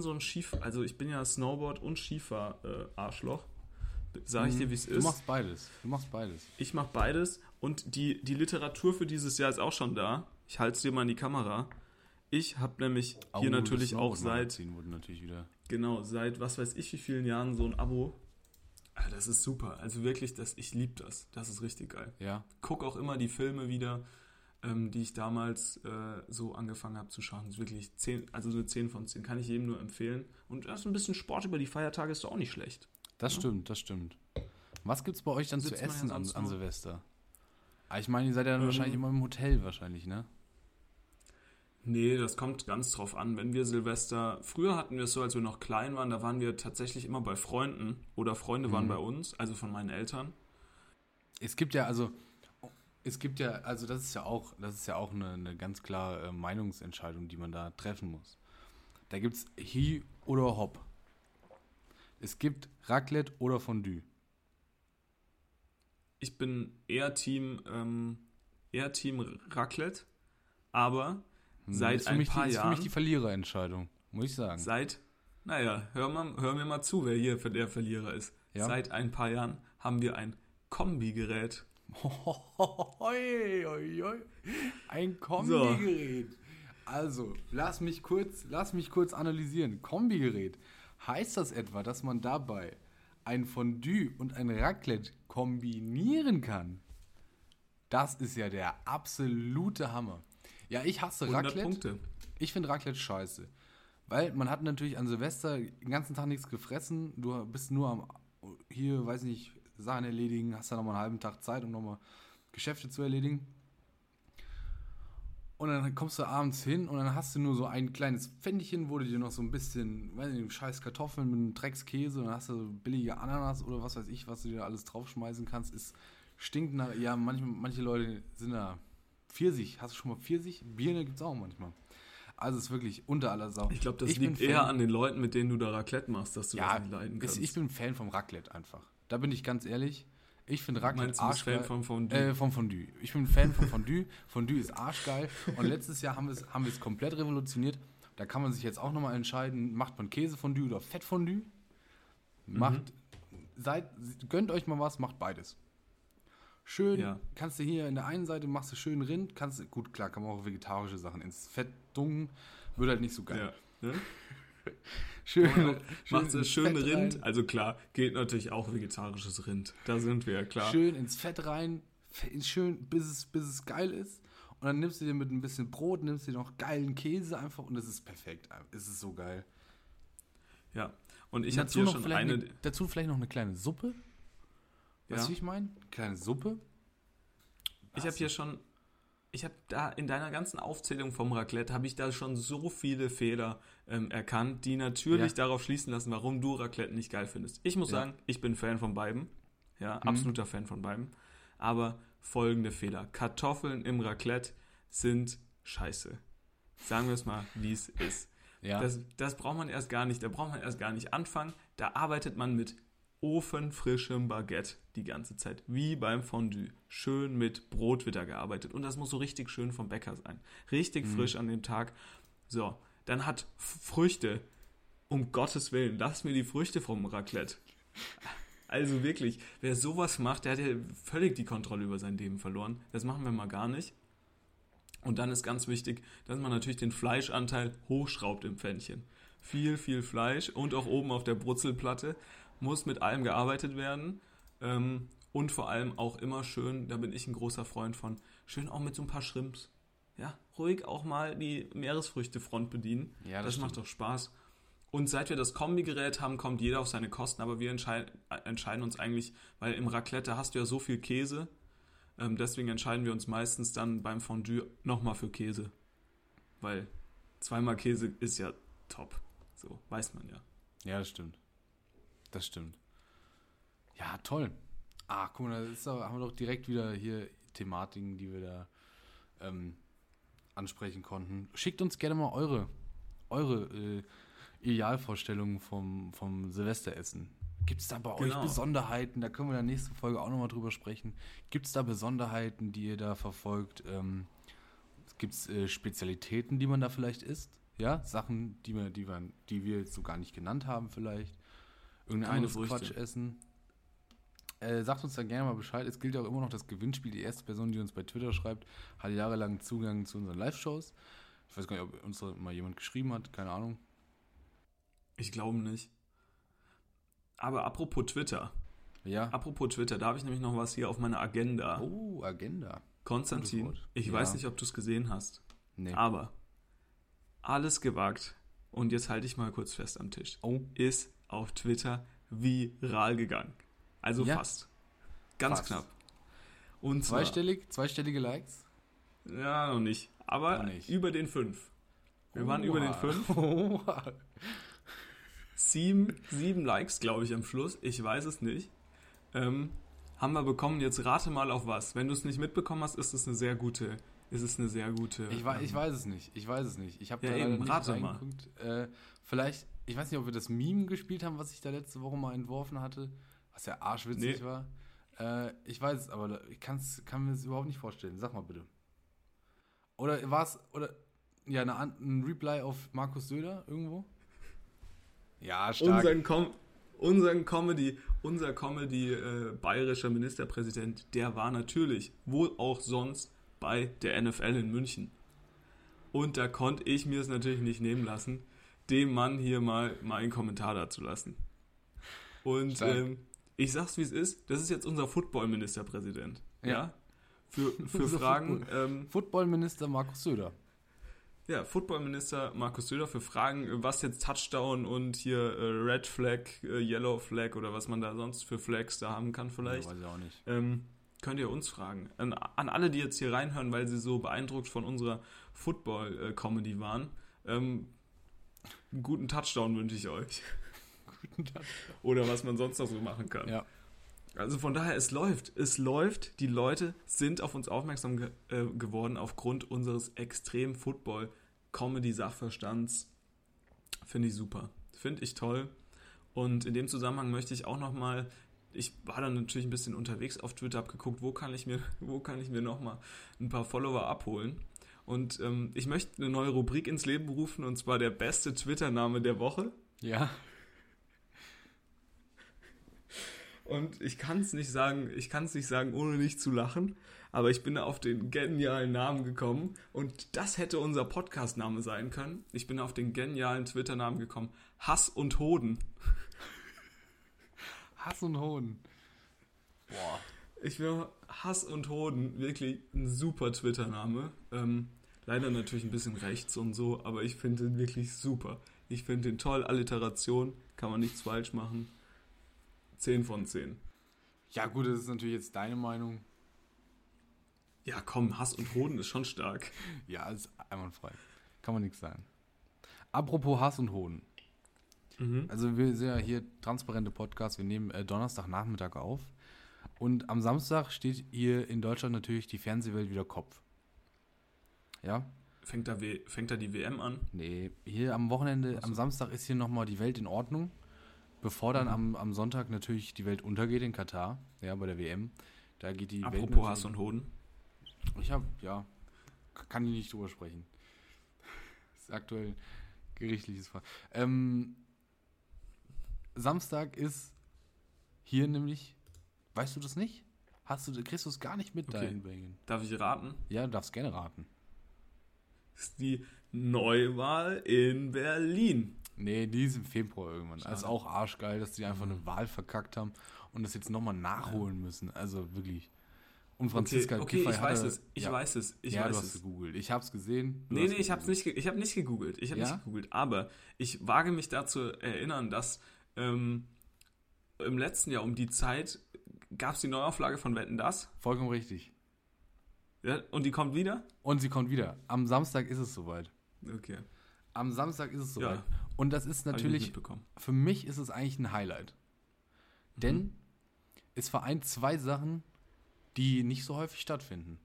so ein Skifahrer... Also ich bin ja Snowboard- und Skifahrer-Arschloch. Sag ich dir, wie es ist. Du machst beides. Ich mach beides und die Literatur für dieses Jahr ist auch schon da. Ich halte es dir mal in die Kamera. Ich habe nämlich hier natürlich auch seit was weiß ich wie vielen Jahren so ein Abo... Das ist super. Also wirklich, ich liebe das. Das ist richtig geil. Ja. Guck auch immer die Filme wieder, die ich damals so angefangen habe zu schauen. Wirklich 10, also eine 10 von 10. Kann ich jedem nur empfehlen. Und das ist ein bisschen Sport über die Feiertage ist doch auch nicht schlecht. Das stimmt. Was gibt's bei euch dann zu essen ja an Silvester? Ich meine, ihr seid ja dann wahrscheinlich immer im Hotel, ne? Nee, das kommt ganz drauf an. Wenn wir Silvester, früher hatten wir es so, als wir noch klein waren, da waren wir tatsächlich immer bei Freunden oder Freunde waren bei uns, also von meinen Eltern. Es gibt ja, also das ist ja auch eine ganz klare Meinungsentscheidung, die man da treffen muss. Da gibt's Hi oder Hop. Es gibt Raclette oder Fondue. Ich bin eher Team Raclette, aber seit ein paar Jahren. Das ist für mich die Verliererentscheidung, muss ich sagen. Hör mir mal zu, wer hier der Verlierer ist. Ja. Seit ein paar Jahren haben wir ein Kombigerät. Ein Kombigerät. So. Also, lass mich kurz analysieren. Kombigerät. Heißt das etwa, dass man dabei ein Fondue und ein Raclette kombinieren kann? Das ist ja der absolute Hammer. Ja, ich hasse Raclette. Punkte. Ich finde Raclette scheiße. Weil man hat natürlich an Silvester den ganzen Tag nichts gefressen. Du bist nur Sachen erledigen. Hast dann nochmal einen halben Tag Zeit, um nochmal Geschäfte zu erledigen. Und dann kommst du abends hin und dann hast du nur so ein kleines Pfännchen, wo du dir noch so ein bisschen, scheiß Kartoffeln mit einem Dreckskäse und dann hast du so billige Ananas oder was weiß ich, was du dir alles draufschmeißen kannst. Es stinkt nach, ja, manche Leute sind da... Pfirsich, hast du schon mal Pfirsich? Birne gibt es auch manchmal. Also es ist wirklich unter aller Sau. Ich glaube, das liegt eher an den Leuten, mit denen du da Raclette machst, dass du das nicht leiden kannst. Ich bin Fan vom Raclette einfach. Da bin ich ganz ehrlich. Ich finde Raclette arschgeil. Du bist Fan vom Fondue? Vom Fondue. Ich bin Fan vom Fondue. Fondue ist arschgeil. Und letztes Jahr haben wir es komplett revolutioniert. Da kann man sich jetzt auch nochmal entscheiden, macht man Käsefondue oder Fettfondue? Gönnt euch mal was, macht beides. Schön, kannst du hier in der einen Seite, machst du schön Rind, kann man auch vegetarische Sachen ins Fett dunken, wird halt nicht so geil. Ja. Ne? Schön Rind rein. Also klar, geht natürlich auch vegetarisches Rind, da sind wir, klar. Schön ins Fett rein, schön bis es geil ist. Und dann nimmst du dir mit ein bisschen Brot, nimmst dir noch geilen Käse einfach und es ist perfekt. Es ist so geil. Ja, und ich hatte hier schon dazu vielleicht noch eine kleine Suppe. Ja. Weißt du, wie ich meine? Kleine Suppe. In deiner ganzen Aufzählung vom Raclette habe ich da schon so viele Fehler erkannt, die natürlich darauf schließen lassen, warum du Raclette nicht geil findest. Ich muss sagen, ich bin Fan von beiden. Ja, absoluter Fan von beiden. Aber folgende Fehler. Kartoffeln im Raclette sind scheiße. Sagen wir es mal, wie es ist. Ja. Das braucht man erst gar nicht. Da braucht man erst gar nicht anfangen. Da arbeitet man mit ofenfrischem Baguette die ganze Zeit. Wie beim Fondue. Schön mit Brot wird da gearbeitet. Und das muss so richtig schön vom Bäcker sein. Richtig frisch an dem Tag. So, dann hat Früchte. Um Gottes Willen, lass mir die Früchte vom Raclette. Also wirklich, wer sowas macht, der hat ja völlig die Kontrolle über sein Leben verloren. Das machen wir mal gar nicht. Und dann ist ganz wichtig, dass man natürlich den Fleischanteil hochschraubt im Pfännchen. Viel, viel Fleisch und auch oben auf der Brutzelplatte muss mit allem gearbeitet werden. Und vor allem auch immer schön, da bin ich ein großer Freund von, schön auch mit so ein paar Shrimps. Ja, ruhig auch mal die Meeresfrüchtefront bedienen. Ja, das macht doch Spaß. Und seit wir das Kombigerät haben, kommt jeder auf seine Kosten, aber wir entscheiden uns eigentlich, weil im Raclette hast du ja so viel Käse, deswegen entscheiden wir uns meistens dann beim Fondue nochmal für Käse, weil zweimal Käse ist ja top, so weiß man ja. Ja, das stimmt. Ja, toll. Ah, guck mal, haben wir doch direkt wieder hier Thematiken, die wir da ansprechen konnten. Schickt uns gerne mal eure Idealvorstellungen vom Silvesteressen. Gibt es da bei euch Besonderheiten? Da können wir in der nächsten Folge auch nochmal drüber sprechen. Gibt es da Besonderheiten, die ihr da verfolgt? Gibt es Spezialitäten, die man da vielleicht isst? Ja, Sachen, die wir jetzt so gar nicht genannt haben vielleicht. Irgendein Quatsch essen. Sagt uns da gerne mal Bescheid. Es gilt ja auch immer noch das Gewinnspiel. Die erste Person, die uns bei Twitter schreibt, hat jahrelang Zugang zu unseren Live-Shows. Ich weiß gar nicht, ob uns da mal jemand geschrieben hat. Keine Ahnung. Ich glaube nicht. Aber apropos Twitter. Ja. Apropos Twitter, da habe ich nämlich noch was hier auf meiner Agenda. Oh, Agenda. Konstantin, ich weiß nicht, ob du es gesehen hast. Nee. Aber Alles Gewagt, und jetzt halte ich mal kurz fest am Tisch, ist auf Twitter viral gegangen. Also fast. Ganz knapp. Und zwar, zweistellige Likes? Ja, noch nicht. Aber über den 5. Wir waren über den 5. Oh, 7 Likes, glaube ich, am Schluss. Ich weiß es nicht. Haben wir bekommen. Jetzt rate mal auf was. Wenn du es nicht mitbekommen hast, ist es eine sehr gute... Ich weiß es nicht. Ich habe da eben rate mal. Vielleicht, ich weiß nicht, ob wir das Meme gespielt haben, was ich da letzte Woche mal entworfen hatte, was ja arschwitzig war. Ich weiß es, aber ich kann mir das überhaupt nicht vorstellen. Sag mal bitte. Oder war es... Ja, ein Reply auf Markus Söder irgendwo? Ja, stark. Unser bayerischer Ministerpräsident, der war natürlich wohl auch sonst bei der NFL in München. Und da konnte ich mir es natürlich nicht nehmen lassen, dem Mann hier mal einen Kommentar dazu lassen. Und ich sag's, wie es ist, das ist jetzt unser Football-Ministerpräsident. Ja. Für Fragen... Football-Minister Markus Söder. Ja, Footballminister Markus Söder für Fragen, was jetzt Touchdown und hier Red Flag, Yellow Flag oder was man da sonst für Flags da haben kann vielleicht. Ja, weiß ich auch nicht. Könnt ihr uns fragen. An alle, die jetzt hier reinhören, weil sie so beeindruckt von unserer Football-Comedy waren, einen guten Touchdown wünsche ich euch. Guten Touchdown. Oder was man sonst noch so machen kann. Ja. Also von daher, es läuft, die Leute sind auf uns aufmerksam geworden aufgrund unseres extrem Football Comedy-Sachverstands, finde ich super, finde ich toll. Und in dem Zusammenhang möchte ich auch nochmal, ich war dann natürlich ein bisschen unterwegs auf Twitter, habe geguckt, wo kann ich mir nochmal ein paar Follower abholen. Und ich möchte eine neue Rubrik ins Leben rufen, und zwar der beste Twitter-Name der Woche. Ja. Und ich kann es nicht sagen, ohne nicht zu lachen, aber ich bin auf den genialen Namen gekommen, und das hätte unser Podcast-Name sein können. Ich bin auf den genialen Twitter-Namen gekommen. Hass und Hoden. Hass und Hoden. Boah. Ich will Hass und Hoden, wirklich ein super Twitter-Name. Leider natürlich ein bisschen rechts und so, aber ich finde ihn wirklich super. Ich finde ihn toll, Alliteration, kann man nichts falsch machen. 10 von 10. Ja gut, das ist natürlich jetzt deine Meinung. Ja komm, Hass und Hoden ist schon stark. Ja, ist einwandfrei. Kann man nichts sagen. Apropos Hass und Hoden. Mhm. Also wir sind ja hier transparente Podcasts. Wir nehmen Donnerstagnachmittag auf. Und am Samstag steht hier in Deutschland natürlich die Fernsehwelt wieder Kopf. Ja? Fängt da die WM an? Nee, hier am Wochenende, am Samstag ist hier nochmal die Welt in Ordnung. Bevor dann am Sonntag natürlich die Welt untergeht in Katar, ja, bei der WM. Da geht die Welt. Apropos Hass und Hoden. Kann ich nicht drüber sprechen. Das ist aktuell gerichtliches Fall. Samstag ist hier nämlich, weißt du das nicht? Kriegst du es gar nicht mit, okay, dahin bringen. Darf ich raten? Ja, du darfst gerne raten. Das ist die Neuwahl in Berlin. Nee, die ist im Februar irgendwann. Das ist auch arschgeil, dass die einfach eine Wahl verkackt haben und das jetzt nochmal nachholen müssen. Also wirklich. Und Franziska Giffey Ich weiß es. Du hast gegoogelt. Ich hab's gesehen. Ich habe nicht gegoogelt. Aber ich wage mich dazu erinnern, dass im letzten Jahr um die Zeit gab es die Neuauflage von Wetten, dass? Vollkommen richtig. Ja, und die kommt wieder? Und sie kommt wieder. Am Samstag ist es soweit. Okay. Am Samstag ist es soweit. Ja. Und das ist natürlich, für mich ist es eigentlich ein Highlight. Denn es vereint zwei Sachen, die nicht so häufig stattfinden.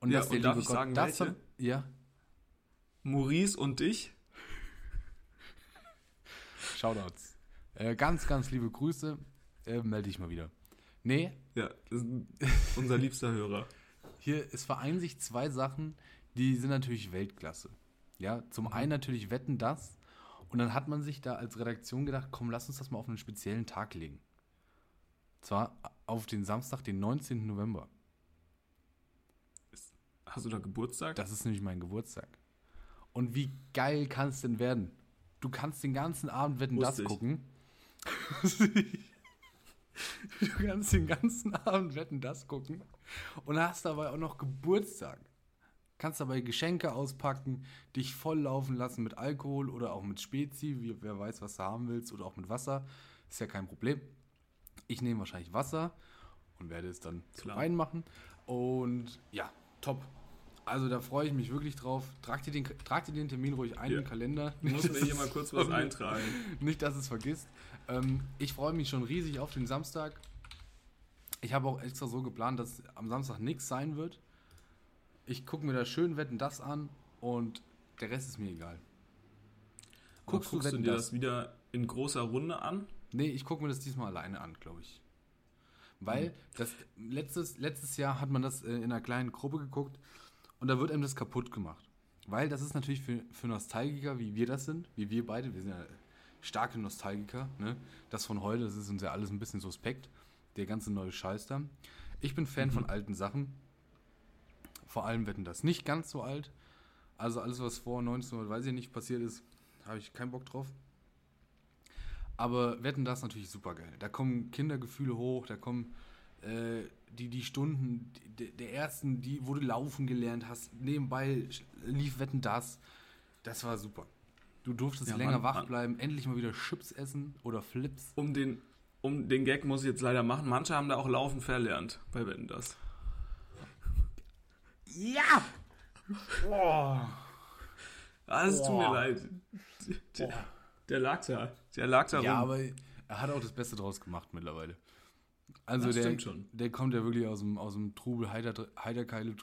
Und ja, und darf ich sagen, welche? Ja. Maurice und ich. Shoutouts. Ganz, ganz liebe Grüße. Melde dich mal wieder. Nee. Ja, das ist unser liebster Hörer. Hier, es vereinen sich zwei Sachen, die sind natürlich Weltklasse. Ja, zum einen natürlich Wetten, dass, und dann hat man sich da als Redaktion gedacht, komm, lass uns das mal auf einen speziellen Tag legen. Und zwar auf den Samstag, den 19. November. Hast du da Geburtstag? Das ist nämlich mein Geburtstag. Und wie geil kann es denn werden? Du kannst den ganzen Abend Wetten, dass gucken. Du kannst den ganzen Abend Wetten, dass gucken und hast dabei auch noch Geburtstag. Kannst dabei Geschenke auspacken, dich voll laufen lassen mit Alkohol oder auch mit Spezi, wer weiß, was du haben willst, oder auch mit Wasser. Ist ja kein Problem. Ich nehme wahrscheinlich Wasser und werde es dann zum Wein machen. Und ja, top. Also da freue ich mich wirklich drauf. Trag dir den Termin ruhig ein im Kalender. Du musst mir hier mal kurz was eintragen. Nicht, dass es vergisst. Ich freue mich schon riesig auf den Samstag. Ich habe auch extra so geplant, dass am Samstag nichts sein wird. Ich gucke mir da schön Wetten, dass an und der Rest ist mir egal. Guckst du dir das wieder in großer Runde an? Nee, ich gucke mir das diesmal alleine an, glaube ich. Weil das letztes Jahr hat man das in einer kleinen Gruppe geguckt und da wird einem das kaputt gemacht. Weil das ist natürlich für Nostalgiker, wie wir das sind, wie wir beide, wir sind ja starke Nostalgiker, ne? Das von heute, das ist uns ja alles ein bisschen suspekt, der ganze neue Scheiß da. Ich bin Fan von alten Sachen. Vor allem Wetten, dass nicht ganz so alt. Also alles, was vor 1900, weiß ich nicht, passiert ist, habe ich keinen Bock drauf. Aber Wetten, dass natürlich super geil. Da kommen Kindergefühle hoch, da kommen die Stunden der ersten, wo du laufen gelernt hast. Nebenbei lief Wetten, dass. Das war super. Du durftest länger wach bleiben, endlich mal wieder Chips essen oder Flips. Um den Gag muss ich jetzt leider machen. Manche haben da auch Laufen verlernt bei Wetten, dass. Ja! Oh. Es tut mir leid. Der lag da rum. Ja, aber er hat auch das Beste draus gemacht mittlerweile. Also das stimmt schon. Der kommt ja wirklich aus dem Trubel, Heiterkeit,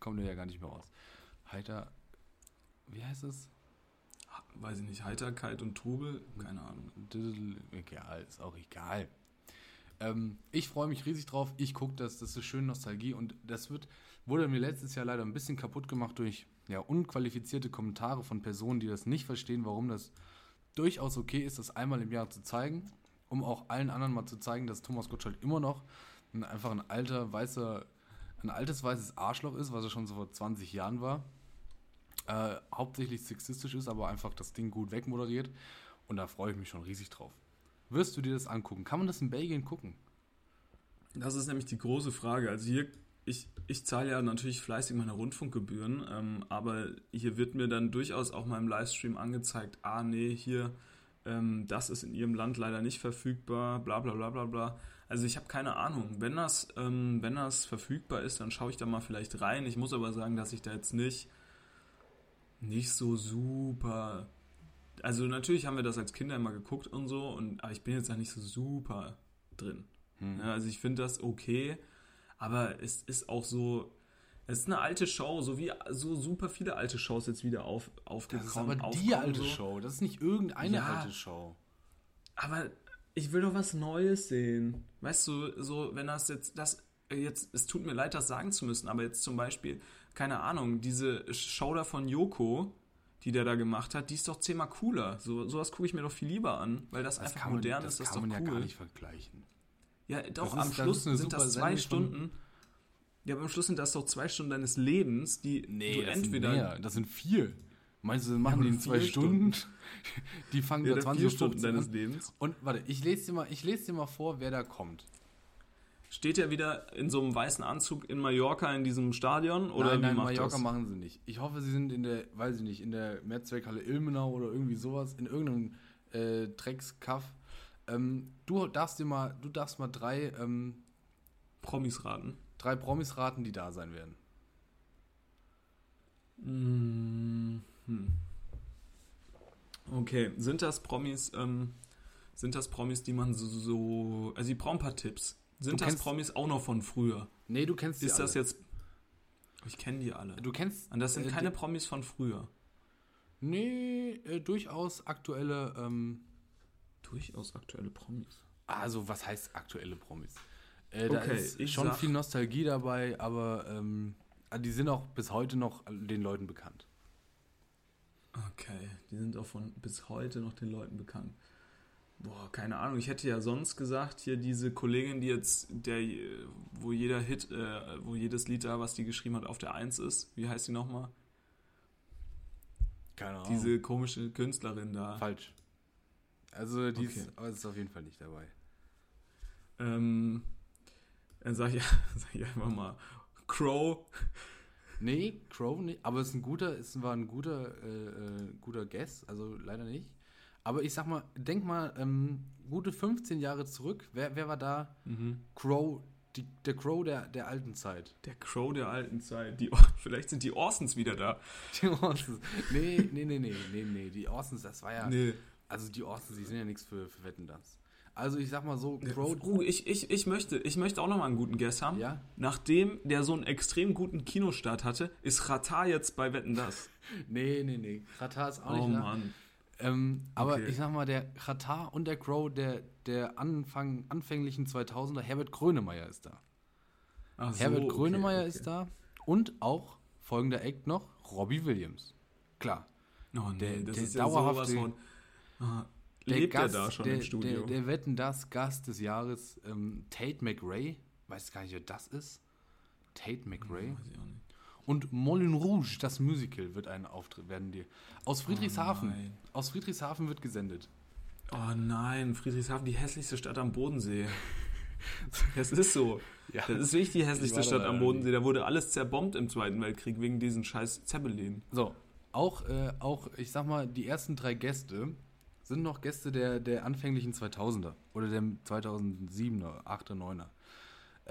kommt er ja gar nicht mehr raus. Heiter, wie heißt es? Weiß ich nicht, Heiterkeit und Trubel? Keine Ahnung. Egal, ist auch egal. Ich freue mich riesig drauf. Ich gucke das. Das ist schön Nostalgie. Und das wurde mir letztes Jahr leider ein bisschen kaputt gemacht durch unqualifizierte Kommentare von Personen, die das nicht verstehen, warum das durchaus okay ist, das einmal im Jahr zu zeigen, um auch allen anderen mal zu zeigen, dass Thomas Gottschalk immer noch einfach ein altes weißes Arschloch ist, was er schon so vor 20 Jahren war. Hauptsächlich sexistisch ist, aber einfach das Ding gut wegmoderiert. Und da freue ich mich schon riesig drauf. Wirst du dir das angucken? Kann man das in Belgien gucken? Das ist nämlich die große Frage. Also hier, ich zahle ja natürlich fleißig meine Rundfunkgebühren, aber hier wird mir dann durchaus auch mal im Livestream angezeigt, hier, das ist in ihrem Land leider nicht verfügbar, bla bla bla bla bla. Also ich habe keine Ahnung. Wenn das verfügbar ist, dann schaue ich da mal vielleicht rein. Ich muss aber sagen, dass ich da jetzt nicht so super... Also natürlich haben wir das als Kinder immer geguckt und so, aber ich bin jetzt da nicht so super drin. Hm. Ja, also ich finde das okay, aber es ist auch so, es ist eine alte Show, so wie so super viele alte Shows jetzt wieder aufgekommen. Das ist aber die alte Show, das ist nicht irgendeine alte Show. Aber ich will doch was Neues sehen. Weißt du, so wenn das jetzt, es tut mir leid, das sagen zu müssen, aber jetzt zum Beispiel, keine Ahnung, diese Show da von Joko, die der da gemacht hat, die ist doch 10-mal cooler. Sowas gucke ich mir doch viel lieber an, weil das einfach modern ist, das ist doch cool. Das kann man ja gar nicht vergleichen. Ja, doch, am Schluss sind das 2 Stunden. Ja, aber am Schluss sind das doch 2 Stunden deines Lebens, die du entweder... Nee, das sind 4. Meinst du, machen die in 2 Stunden? Die fangen da 20 Stunden deines Lebens. Und warte, ich lese dir mal vor, wer da kommt. Steht er wieder in so einem weißen Anzug in Mallorca in diesem Stadion? Oder nein, Mallorca machen sie nicht. Ich hoffe, sie sind in der Mehrzweckhalle Ilmenau oder irgendwie sowas, in irgendeinem Dreckskaff. Du darfst mal 3 Promis raten. 3 Promis raten, die da sein werden. Mhm. Okay, sind das Promis, die man so... Also die brauchen ein paar Tipps. Sind das Promis auch noch von früher? Nee, du kennst die alle. Ist das jetzt... Ich kenne die alle. Du kennst... Und das sind keine Promis von früher. Nee, durchaus aktuelle... Durchaus aktuelle Promis. Also, was heißt aktuelle Promis? Okay, da ist schon viel Nostalgie dabei, aber die sind auch bis heute noch den Leuten bekannt. Okay, die sind auch bis heute noch den Leuten bekannt. Boah, keine Ahnung. Ich hätte ja sonst gesagt, hier diese Kollegin, die jetzt, wo jeder Hit, wo jedes Lied da, was die geschrieben hat, auf der 1 ist. Wie heißt die nochmal? Keine Ahnung. Diese komische Künstlerin da. Falsch. Also die ist auf jeden Fall nicht dabei. Dann sag ich einfach mal Crow. Nee, Crow nicht. Aber es war ein guter Guess. Also leider nicht. Aber ich sag mal, denk mal gute 15 Jahre zurück. Wer war da? Mhm. Crow, der Crow der alten Zeit. Der Crow der alten Zeit. Vielleicht sind die Orsons wieder da. Die Orsons. Nee. Die Orsons, das war ja... Nee. Also die Orsons, die sind ja nichts für Wetten, dass. Also ich sag mal so... Crow. Ich möchte auch nochmal einen guten Guess haben. Ja? Nachdem der so einen extrem guten Kinostart hatte, ist Katar jetzt bei Wetten, dass. Nee. Katar ist auch nicht da. Oh Mann. Aber okay. Ich sag mal, der Katar und der Crow der anfänglichen 2000er, Herbert Grönemeyer ist da. Ach so, Herbert Grönemeyer ist da und auch folgender Act noch, Robbie Williams. Klar. Oh nee, der ist ja dauerhafte, sowas von... lebt Gast, er da schon im Studio? Der Wetten, dass Gast des Jahres, Tate McRae, weiß gar nicht, wer das ist. Tate McRae. Weiß ich auch nicht. Und Moulin Rouge, das Musical, wird einen Auftritt, werden die. Aus Friedrichshafen wird gesendet. Oh nein, Friedrichshafen, die hässlichste Stadt am Bodensee. Das ist so. Ja, das ist wirklich die hässlichste Stadt am Bodensee. Da wurde alles zerbombt im Zweiten Weltkrieg wegen diesen scheiß Zeppelin. So, auch ich sag mal, die ersten 3 Gäste sind noch Gäste der anfänglichen 2000er oder der 2007er, 8er,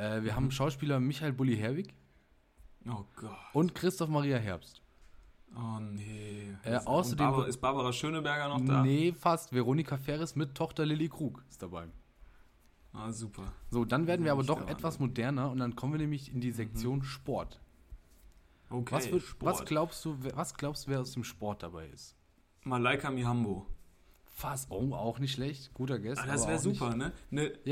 9er. Wir haben Schauspieler Michael Bulli-Herwig. Oh Gott. Und Christoph Maria Herbst. Oh nee. Außerdem ist Barbara Schöneberger noch da? Nee, fast. Veronika Ferres mit Tochter Lilly Krug ist dabei. Ah, super. So, dann werden wir aber doch etwas moderner und dann kommen wir nämlich in die Sektion Sport. Okay, was glaubst du, wer aus dem Sport dabei ist? Malaika Mihambo. Fast, oh, auch nicht schlecht. Guter Guest. Das wäre super, ne?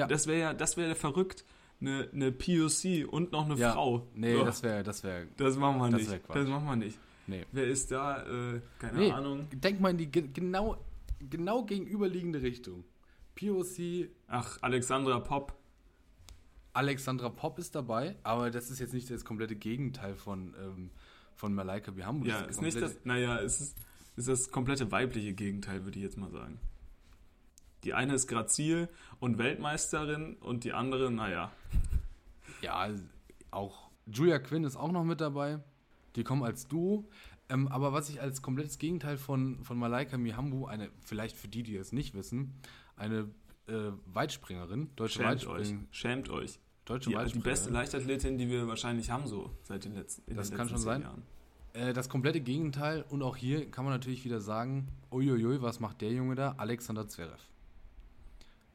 Das wäre verrückt. Eine POC und noch eine Frau. Nee, so. Das wäre... Das machen wir nicht. Nee. Wer ist da? Keine Ahnung. Denk mal in die genau gegenüberliegende Richtung. POC... Ach, Alexandra Pop ist dabei, aber das ist jetzt nicht das komplette Gegenteil von Malaika Mihambo. Ja, ist nicht das... Naja, es ist das komplette weibliche Gegenteil, würde ich jetzt mal sagen. Die eine ist grazil und Weltmeisterin und die andere, naja. Ja, auch Julia Quinn ist auch noch mit dabei. Die kommen als Duo. Aber was ich als komplettes Gegenteil von Malaika Mihambo, eine, vielleicht für die es nicht wissen, eine Weitspringerin, deutsche Weitspringerin. Schämt euch. Deutsche Weitspringerin. Die beste Leichtathletin, die wir wahrscheinlich haben, so seit den letzten Jahren. Das kann schon sein. Das komplette Gegenteil, und auch hier kann man natürlich wieder sagen, uiuiui, was macht der Junge da? Alexander Zverev.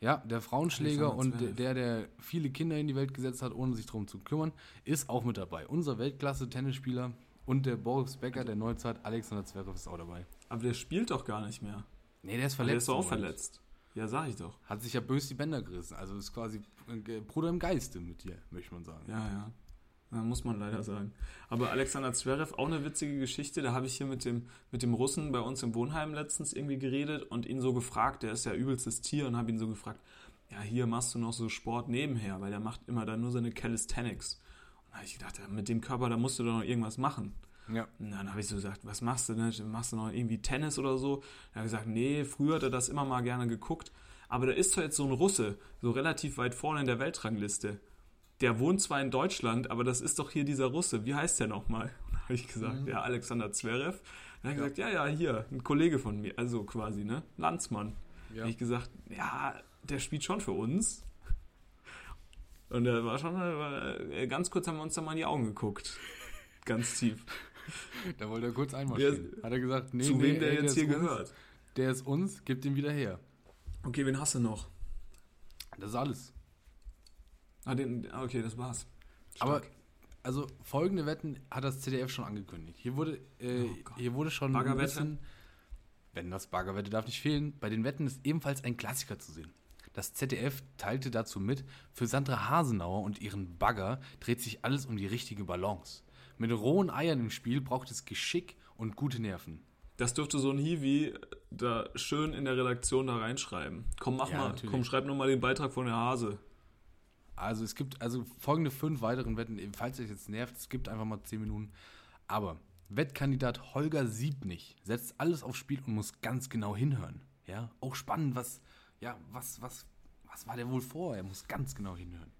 Ja, der Frauenschläger und der viele Kinder in die Welt gesetzt hat, ohne sich drum zu kümmern, ist auch mit dabei. Unser Weltklasse-Tennisspieler und der Boris Becker der Neuzeit, Alexander Zverev, ist auch dabei. Aber der spielt doch gar nicht mehr. Nee, der ist verletzt. Der ist doch auch verletzt. Ja, sag ich doch. Hat sich ja bös die Bänder gerissen. Also ist quasi Bruder im Geiste mit dir, möchte man sagen. Ja, ja. Muss man leider sagen. Aber Alexander Zverev, auch eine witzige Geschichte. Da habe ich hier mit dem Russen bei uns im Wohnheim letztens irgendwie geredet und ihn so gefragt, der ist ja übelstes Tier, und habe ihn so gefragt, ja, hier machst du noch so Sport nebenher, weil der macht immer dann nur seine Calisthenics. Und da habe ich gedacht, ja, mit dem Körper, da musst du doch noch irgendwas machen. Ja. Und dann habe ich so gesagt, was machst du denn? Machst du noch irgendwie Tennis oder so? Er hat gesagt, nee, früher hat er das immer mal gerne geguckt. Aber da ist doch jetzt so ein Russe, so relativ weit vorne in der Weltrangliste. Der wohnt zwar in Deutschland, aber das ist doch hier dieser Russe. Wie heißt der nochmal? Da habe ich gesagt, ja, Alexander Zverev. Dann hat er gesagt, ja, hier, ein Kollege von mir, also quasi, ne? Landsmann. Ja. Da habe ich gesagt, ja, der spielt schon für uns. Und er war schon, ganz kurz haben wir uns da mal in die Augen geguckt. Ganz tief. Da wollte er kurz einmarschieren. Hat er gesagt, nee, zu wem der jetzt hier gehört. Der ist uns, gib den wieder her. Okay, wen hast du noch? Das ist alles. Okay, das war's. Stark. Aber, also folgende Wetten hat das ZDF schon angekündigt. Hier wurde schon ein bisschen... Wenn das Baggerwette darf nicht fehlen. Bei den Wetten ist ebenfalls ein Klassiker zu sehen. Das ZDF teilte dazu mit, für Sandra Hasenauer und ihren Bagger dreht sich alles um die richtige Balance. Mit rohen Eiern im Spiel braucht es Geschick und gute Nerven. Das dürfte so ein Hiwi da schön in der Redaktion da reinschreiben. Komm, schreib nochmal den Beitrag von der Hase. Also es gibt folgende 5 weiteren Wetten, falls euch jetzt nervt, es gibt einfach mal 10 Minuten. Aber Wettkandidat Holger Siebnig setzt alles aufs Spiel und muss ganz genau hinhören. Ja, auch spannend, was war der wohl vor? Er muss ganz genau hinhören.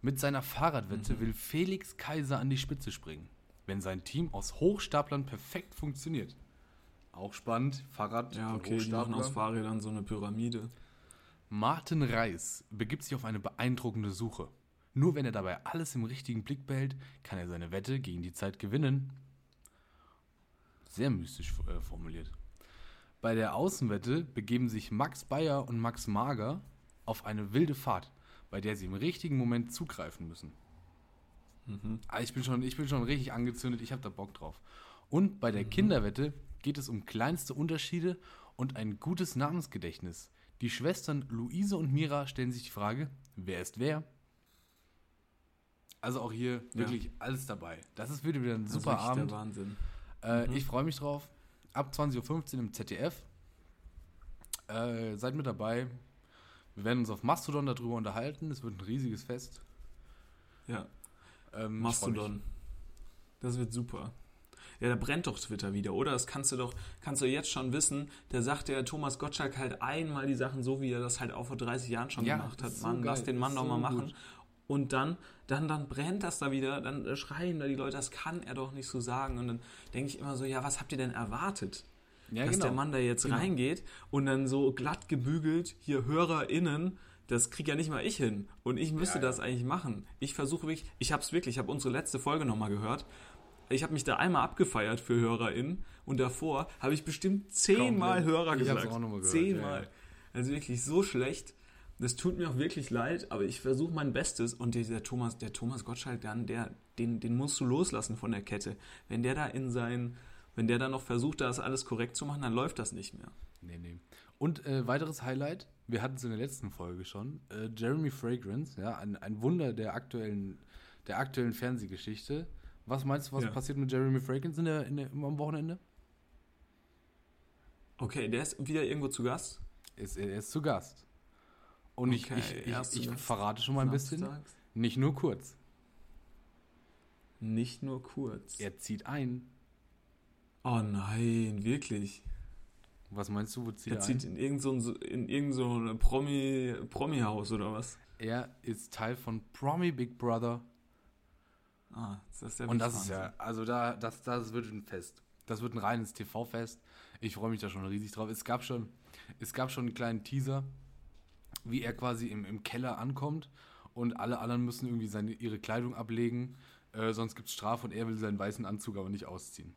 Mit seiner Fahrradwette will Felix Kaiser an die Spitze springen, wenn sein Team aus Hochstaplern perfekt funktioniert. Auch spannend, Fahrrad, ja, okay, und Hochstapler. Die machen aus Fahrrädern so eine Pyramide. Martin Reis begibt sich auf eine beeindruckende Suche. Nur wenn er dabei alles im richtigen Blick behält, kann er seine Wette gegen die Zeit gewinnen. Sehr mystisch formuliert. Bei der Außenwette begeben sich Max Bayer und Max Mager auf eine wilde Fahrt, bei der sie im richtigen Moment zugreifen müssen. Mhm. Ich bin schon richtig angezündet, ich habe da Bock drauf. Und bei der Kinderwette geht es um kleinste Unterschiede und ein gutes Namensgedächtnis. Die Schwestern Luise und Mira stellen sich die Frage, wer ist wer? Also auch hier wirklich alles dabei. Das ist wieder ein super Abend. Das ist wirklich der Wahnsinn. Ich freue mich drauf. Ab 20.15 Uhr im ZDF. Seid mit dabei. Wir werden uns auf Mastodon darüber unterhalten. Es wird ein riesiges Fest. Ja. Mastodon. Das wird super. Ja, da brennt doch Twitter wieder, oder? Das kannst du jetzt schon wissen. Da sagt der Thomas Gottschalk halt einmal die Sachen so, wie er das halt auch vor 30 Jahren schon gemacht hat. Mann, lass den Mann doch mal machen. Und dann brennt das da wieder, dann schreien da die Leute, das kann er doch nicht so sagen. Und dann denke ich immer so, ja, was habt ihr denn erwartet? Ja, dass der Mann da jetzt reingeht und dann so glatt gebügelt, hier HörerInnen, das krieg ja nicht mal ich hin. Und ich müsste das eigentlich machen. Ich versuche wirklich, ich habe unsere letzte Folge nochmal gehört. Ich habe mich da einmal abgefeiert für HörerInnen und davor habe ich bestimmt 10 Mal Hörer gesagt. Ich hab's auch nochmal gehört. 10 Mal. Ja. Also wirklich so schlecht. Das tut mir auch wirklich leid, aber ich versuche mein Bestes. Und der Thomas Gottschalk, den musst du loslassen von der Kette. Wenn der da noch versucht, das alles korrekt zu machen, dann läuft das nicht mehr. Nee. Und weiteres Highlight, wir hatten es in der letzten Folge schon, Jeremy Fragrance, ja, ein Wunder der aktuellen Fernsehgeschichte. Was meinst du, was passiert mit Jeremy Fragrance am Wochenende? Okay, der ist wieder irgendwo zu Gast? Er ist zu Gast. Und okay, ich verrate schon mal ein bisschen, nicht nur kurz. Nicht nur kurz. Er zieht ein. Oh nein, wirklich? Was meinst du, wo zieht er ein? Er zieht in irgendein so Promi-Haus oder was? Er ist Teil von Promi Big Brother. Ah, das ist ja wirklich. Und das Wahnsinn. Ist ja, also das wird ein Fest. Das wird ein reines TV-Fest. Ich freue mich da schon riesig drauf. Es gab schon einen kleinen Teaser, wie er quasi im Keller ankommt und alle anderen müssen irgendwie ihre Kleidung ablegen, sonst gibt's Strafe und er will seinen weißen Anzug aber nicht ausziehen.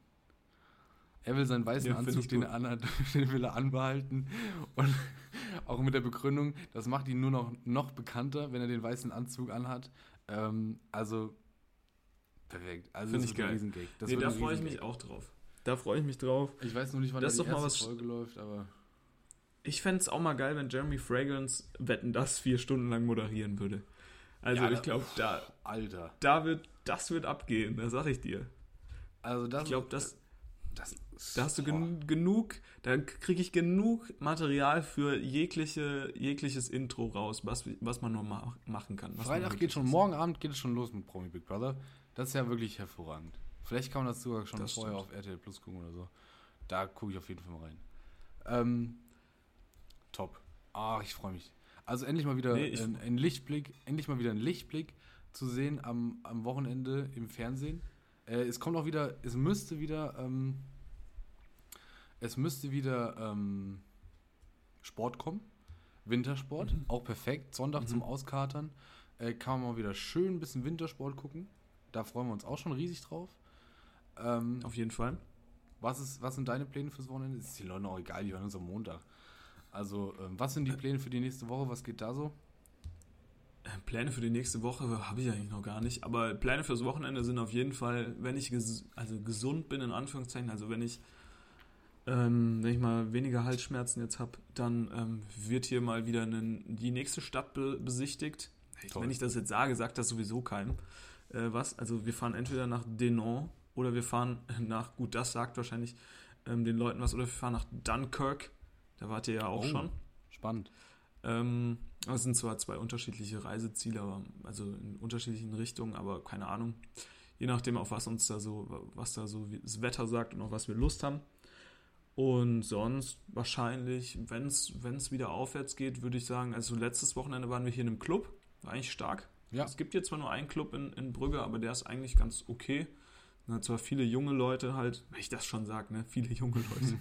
Er will seinen weißen Anzug, den er anhat, den will er anbehalten und auch mit der Begründung, das macht ihn nur noch bekannter, wenn er den weißen Anzug anhat. Also perfekt. Also das ist ein Riesengag. Da freue ich mich auch drauf. Da freue ich mich drauf. Ich weiß nur nicht, wann das die erste Folge läuft, aber... Ich fände es auch mal geil, wenn Jeremy Fragrance Wetten, dass 4 Stunden lang moderieren würde. Also ja, ich glaube, Alter. Das wird abgehen, das sag ich dir. Also das... Ich glaube, da kriege ich genug Material für jegliches Intro raus, was man noch machen kann. Freitag geht schon, morgen Abend geht es schon los mit Promi Big Brother. Das ist ja wirklich hervorragend. Vielleicht kann man das sogar schon vorher auf RTL Plus gucken oder so. Da gucke ich auf jeden Fall mal rein. Top. Ach, ich freue mich. Also endlich mal wieder ein Lichtblick zu sehen am Wochenende im Fernsehen. Es müsste wieder Sport kommen. Wintersport, auch perfekt. Sonntag zum Auskatern. Kann man mal wieder schön ein bisschen Wintersport gucken. Da freuen wir uns auch schon riesig drauf. Auf jeden Fall. Was sind deine Pläne fürs Wochenende? Ist den Leuten auch egal, die hören uns am Montag. Also, was sind die Pläne für die nächste Woche? Was geht da so? Pläne für die nächste Woche habe ich eigentlich noch gar nicht. Aber Pläne fürs Wochenende sind auf jeden Fall, wenn ich gesund bin, in Anführungszeichen, also wenn ich mal weniger Halsschmerzen jetzt habe, dann wird hier mal wieder die nächste Stadt besichtigt. Toll. Wenn ich das jetzt sage, sagt das sowieso keinem. Also wir fahren entweder nach Denon oder wir fahren nach, gut, das sagt wahrscheinlich den Leuten was, oder wir fahren nach Dunkirk. Da wart ihr ja auch schon. Spannend. Das sind zwar 2 unterschiedliche Reiseziele, also in unterschiedlichen Richtungen, aber keine Ahnung. Je nachdem, auf was da so das Wetter sagt und auf was wir Lust haben. Und sonst wahrscheinlich, wenn es wieder aufwärts geht, würde ich sagen, also letztes Wochenende waren wir hier in einem Club, war eigentlich stark. Ja. Es gibt hier zwar nur einen Club in Brügge, aber der ist eigentlich ganz okay. Na, zwar viele junge Leute halt, wenn ich das schon sage, ne? Viele junge Leute.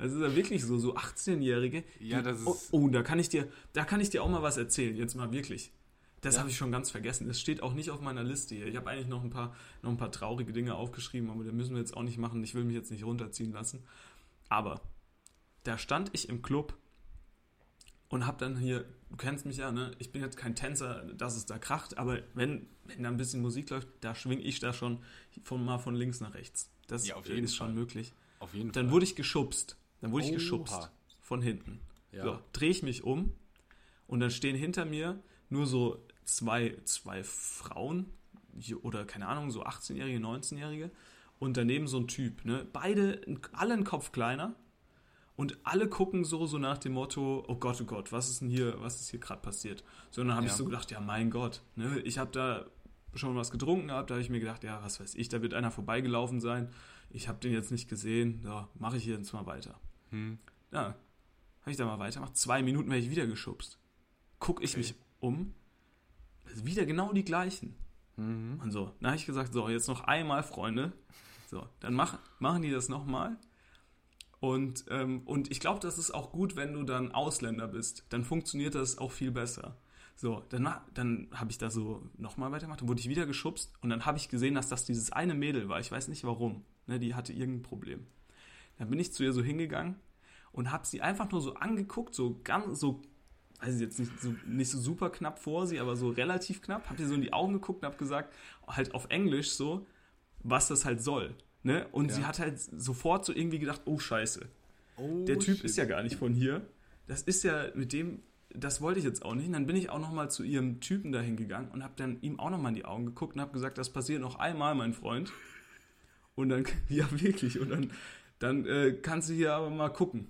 Es ist ja wirklich so 18-Jährige. Ja, das ist... Oh, da kann ich dir auch mal was erzählen, jetzt mal wirklich. Das habe ich schon ganz vergessen. Das steht auch nicht auf meiner Liste hier. Ich habe eigentlich noch ein paar traurige Dinge aufgeschrieben, aber das müssen wir jetzt auch nicht machen. Ich will mich jetzt nicht runterziehen lassen. Aber da stand ich im Club und habe dann hier, du kennst mich ja, ne? Ich bin jetzt kein Tänzer, dass es da kracht, aber wenn da ein bisschen Musik läuft, da schwinge ich da schon von links nach rechts. Das ist schon möglich. Auf jeden Fall. Dann wurde ich geschubst. Von hinten. Ja. So, drehe ich mich um und dann stehen hinter mir nur so zwei Frauen oder keine Ahnung, so 18-Jährige, 19-Jährige und daneben so ein Typ. Ne? Beide, alle einen Kopf kleiner und alle gucken so nach dem Motto, oh Gott, was ist hier gerade passiert? So, und dann habe ich so gedacht, ja mein Gott, ne? Ich habe da schon was getrunken gehabt, da habe ich mir gedacht, ja, was weiß ich, da wird einer vorbeigelaufen sein, ich habe den jetzt nicht gesehen, so, mache ich jetzt mal weiter. Ja, habe ich da mal weitergemacht, 2 Minuten werde ich wieder geschubst. Gucke ich mich um, also wieder genau die gleichen. Und so, dann habe ich gesagt, so, jetzt noch einmal, Freunde, so, dann machen die das nochmal. Und ich glaube, das ist auch gut, wenn du dann Ausländer bist, dann funktioniert das auch viel besser. So, dann habe ich da so nochmal weitergemacht, dann wurde ich wieder geschubst und dann habe ich gesehen, dass das dieses eine Mädel war. Ich weiß nicht warum, ne, die hatte irgendein Problem. Dann bin ich zu ihr so hingegangen und habe sie einfach nur so angeguckt, so ganz so also jetzt nicht so super knapp vor sie, aber so relativ knapp, hab ihr so in die Augen geguckt und hab gesagt, halt auf Englisch so, was das halt soll, ne? Und sie hat halt sofort so irgendwie gedacht, oh Scheiße, der Typ ist ja gar nicht von hier, das ist ja mit dem, das wollte ich jetzt auch nicht. Und dann bin ich auch nochmal zu ihrem Typen dahin gegangen und hab dann ihm auch nochmal in die Augen geguckt und hab gesagt, das passiert noch einmal, mein Freund. Und dann, ja wirklich, und dann kannst du hier aber mal gucken.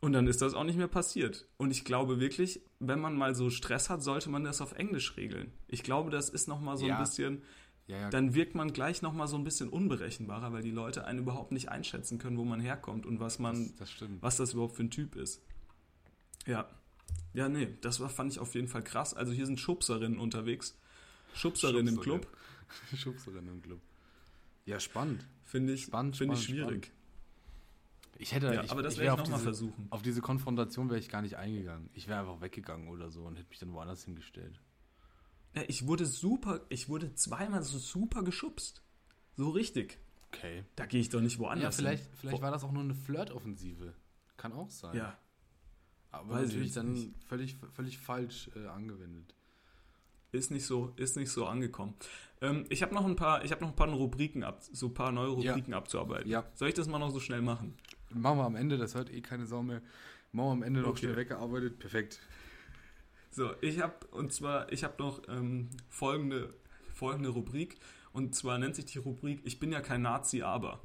Und dann ist das auch nicht mehr passiert. Und ich glaube wirklich, wenn man mal so Stress hat, sollte man das auf Englisch regeln. Ich glaube, das ist nochmal so ein bisschen, dann wirkt man gleich nochmal so ein bisschen unberechenbarer, weil die Leute einen überhaupt nicht einschätzen können, wo man herkommt und was man, was das überhaupt für ein Typ ist. Ja. Ja, nee, das fand ich auf jeden Fall krass. Also hier sind Schubserinnen unterwegs. Schubserinnen im Club. Schubserinnen im Club. Ja, spannend. Finde ich schwierig. Spannend. Ich werde ich nochmal versuchen. Auf diese Konfrontation wäre ich gar nicht eingegangen. Ich wäre einfach weggegangen oder so und hätte mich dann woanders hingestellt. Ja, ich wurde zweimal so super geschubst. So richtig. Okay. Da gehe ich doch nicht woanders hin. Ja, vielleicht war das auch nur eine Flirtoffensive. Kann auch sein. Ja. Aber weiß natürlich dann völlig falsch angewendet. Ist nicht so angekommen. Ich habe noch ein paar Rubriken neue Rubriken abzuarbeiten. Ja. Soll ich das mal noch so schnell machen? Machen wir am Ende, das hört eh keine Sau mehr. Machen wir am Ende noch schnell weggearbeitet, perfekt. So, ich habe noch folgende Rubrik. Und zwar nennt sich die Rubrik, ich bin ja kein Nazi, aber.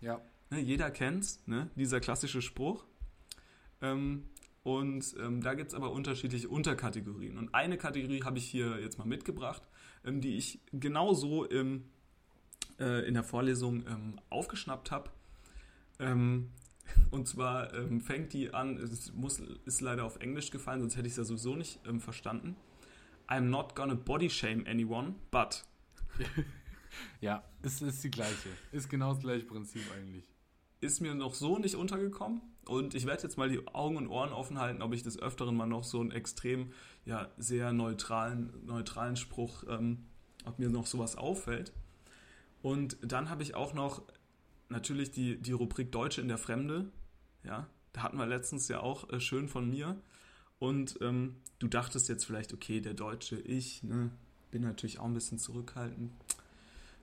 Ja. Ne, jeder kennt's, ne? Dieser klassische Spruch. Und da gibt's aber unterschiedliche Unterkategorien. Und eine Kategorie habe ich hier jetzt mal mitgebracht, die ich genauso in der Vorlesung aufgeschnappt habe. Und zwar fängt die an, ist leider auf Englisch gefallen, sonst hätte ich es ja sowieso nicht verstanden. I'm not gonna body shame anyone, but... Ja, ist die gleiche. Ist genau das gleiche Prinzip eigentlich. Ist mir noch so nicht untergekommen und ich werde jetzt mal die Augen und Ohren offen halten, ob ich des Öfteren mal noch so einen extrem, ja, sehr neutralen Spruch, ob mir noch sowas auffällt. Und dann habe ich auch noch natürlich die Rubrik Deutsche in der Fremde, ja, da hatten wir letztens ja auch schön von mir. Und du dachtest jetzt vielleicht, okay, der Deutsche, ich, ne, bin natürlich auch ein bisschen zurückhaltend,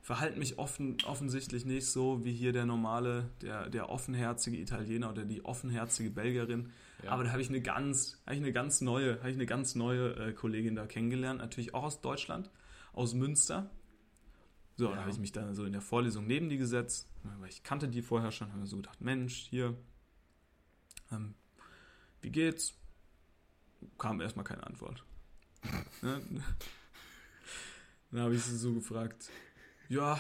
verhalte mich offensichtlich nicht so wie hier der normale, der offenherzige Italiener oder die offenherzige Belgierin. Ja. Aber da habe ich eine ganz neue Kollegin da kennengelernt, natürlich auch aus Deutschland, aus Münster. So, ja. Da habe ich mich dann so in der Vorlesung neben die gesetzt, weil ich kannte die vorher schon, habe mir so gedacht, Mensch, hier, wie geht's? Kam erstmal keine Antwort. Ne? Dann habe ich sie so gefragt, ja,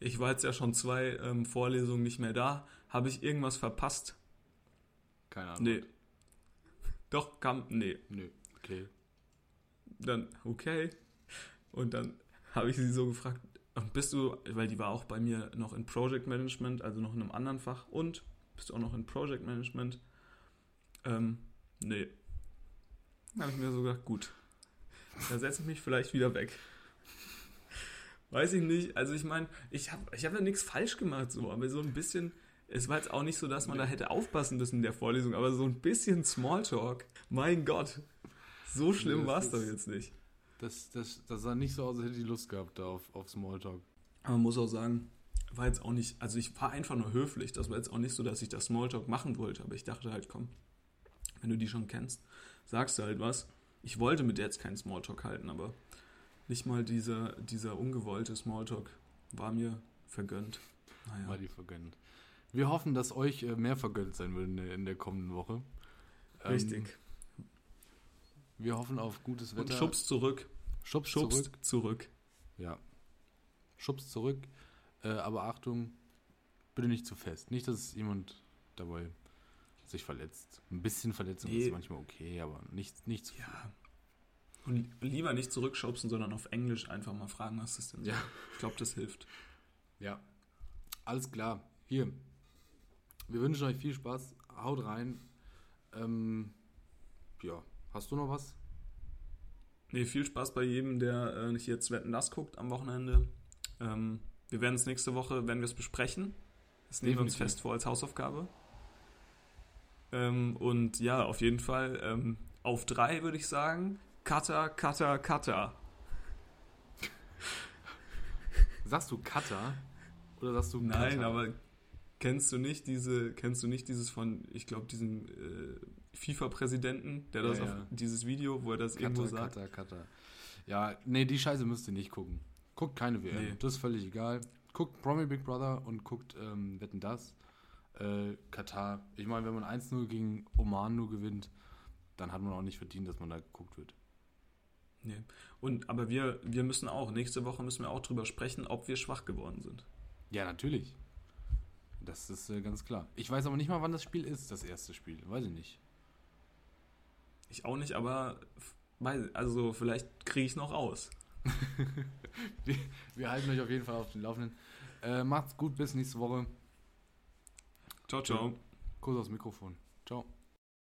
ich war jetzt ja schon 2 Vorlesungen nicht mehr da, habe ich irgendwas verpasst? Keine Ahnung. Nee. Doch, nee. Okay. Dann, okay. Und dann habe ich sie so gefragt, und bist du, weil die war auch bei mir noch in Project Management, also noch in einem anderen Fach, und bist du auch noch in Project Management? Nee. Dann habe ich mir so gedacht, gut, da setze ich mich vielleicht wieder weg. Weiß ich nicht, also ich meine, ich hab ja nichts falsch gemacht, so, aber so ein bisschen, es war jetzt auch nicht so, dass man da hätte aufpassen müssen in der Vorlesung, aber so ein bisschen Smalltalk, mein Gott, so schlimm war es doch jetzt nicht. Das sah nicht so aus, als hätte ich Lust gehabt da auf Smalltalk. Aber man muss auch sagen, war jetzt auch nicht, also ich war einfach nur höflich, das war jetzt auch nicht so, dass ich das Smalltalk machen wollte, aber ich dachte halt, komm, wenn du die schon kennst, sagst du halt was. Ich wollte mit der jetzt keinen Smalltalk halten, aber nicht mal dieser ungewollte Smalltalk war mir vergönnt. Naja. War dir vergönnt. Wir hoffen, dass euch mehr vergönnt sein wird in der kommenden Woche. Richtig. Wir hoffen auf gutes Wetter. Und schubst zurück. Schubst zurück. Ja. Schubst zurück. Aber Achtung, bitte nicht zu fest. Nicht, dass jemand dabei sich verletzt. Ein bisschen Verletzung ist manchmal okay, aber nicht zu viel. Ja. Und lieber nicht zurückschubsen, sondern auf Englisch einfach mal fragen, was das denn so. Ja. Ich glaube, das hilft. Ja. Alles klar. Hier. Wir wünschen euch viel Spaß. Haut rein. Ja. Hast du noch was? Nee, viel Spaß bei jedem, der nicht jetzt Wetten, dass guckt am Wochenende. Wir werden es nächste Woche, wenn wir es besprechen. Das nehmen wir uns fest vor als Hausaufgabe. Und ja, auf jeden Fall... Auf 3 würde ich sagen, Katar. Sagst du Katar? Oder sagst du Katar? Nein, aber kennst du nicht dieses von, ich glaube, diesem FIFA-Präsidenten, der das auf dieses Video, wo er das Katar, irgendwo sagt? Katar. Ja, nee, die Scheiße müsst ihr nicht gucken. Guckt keine WM, das ist völlig egal. Guckt Promi Big Brother und guckt Wetten, dass. Katar. Ich meine, wenn man 1-0 gegen Oman nur gewinnt, dann hat man auch nicht verdient, dass man da geguckt wird. Nee. Und, aber wir müssen auch, nächste Woche müssen wir auch drüber sprechen, ob wir schwach geworden sind. Ja, natürlich. Das ist ganz klar. Ich weiß aber nicht mal, wann das Spiel ist, das erste Spiel. Weiß ich nicht. Ich auch nicht, aber also vielleicht kriege ich es noch aus. Wir halten euch auf jeden Fall auf den Laufenden. Macht's gut, bis nächste Woche. Ciao, ciao. Kuss aufs Mikrofon. Ciao.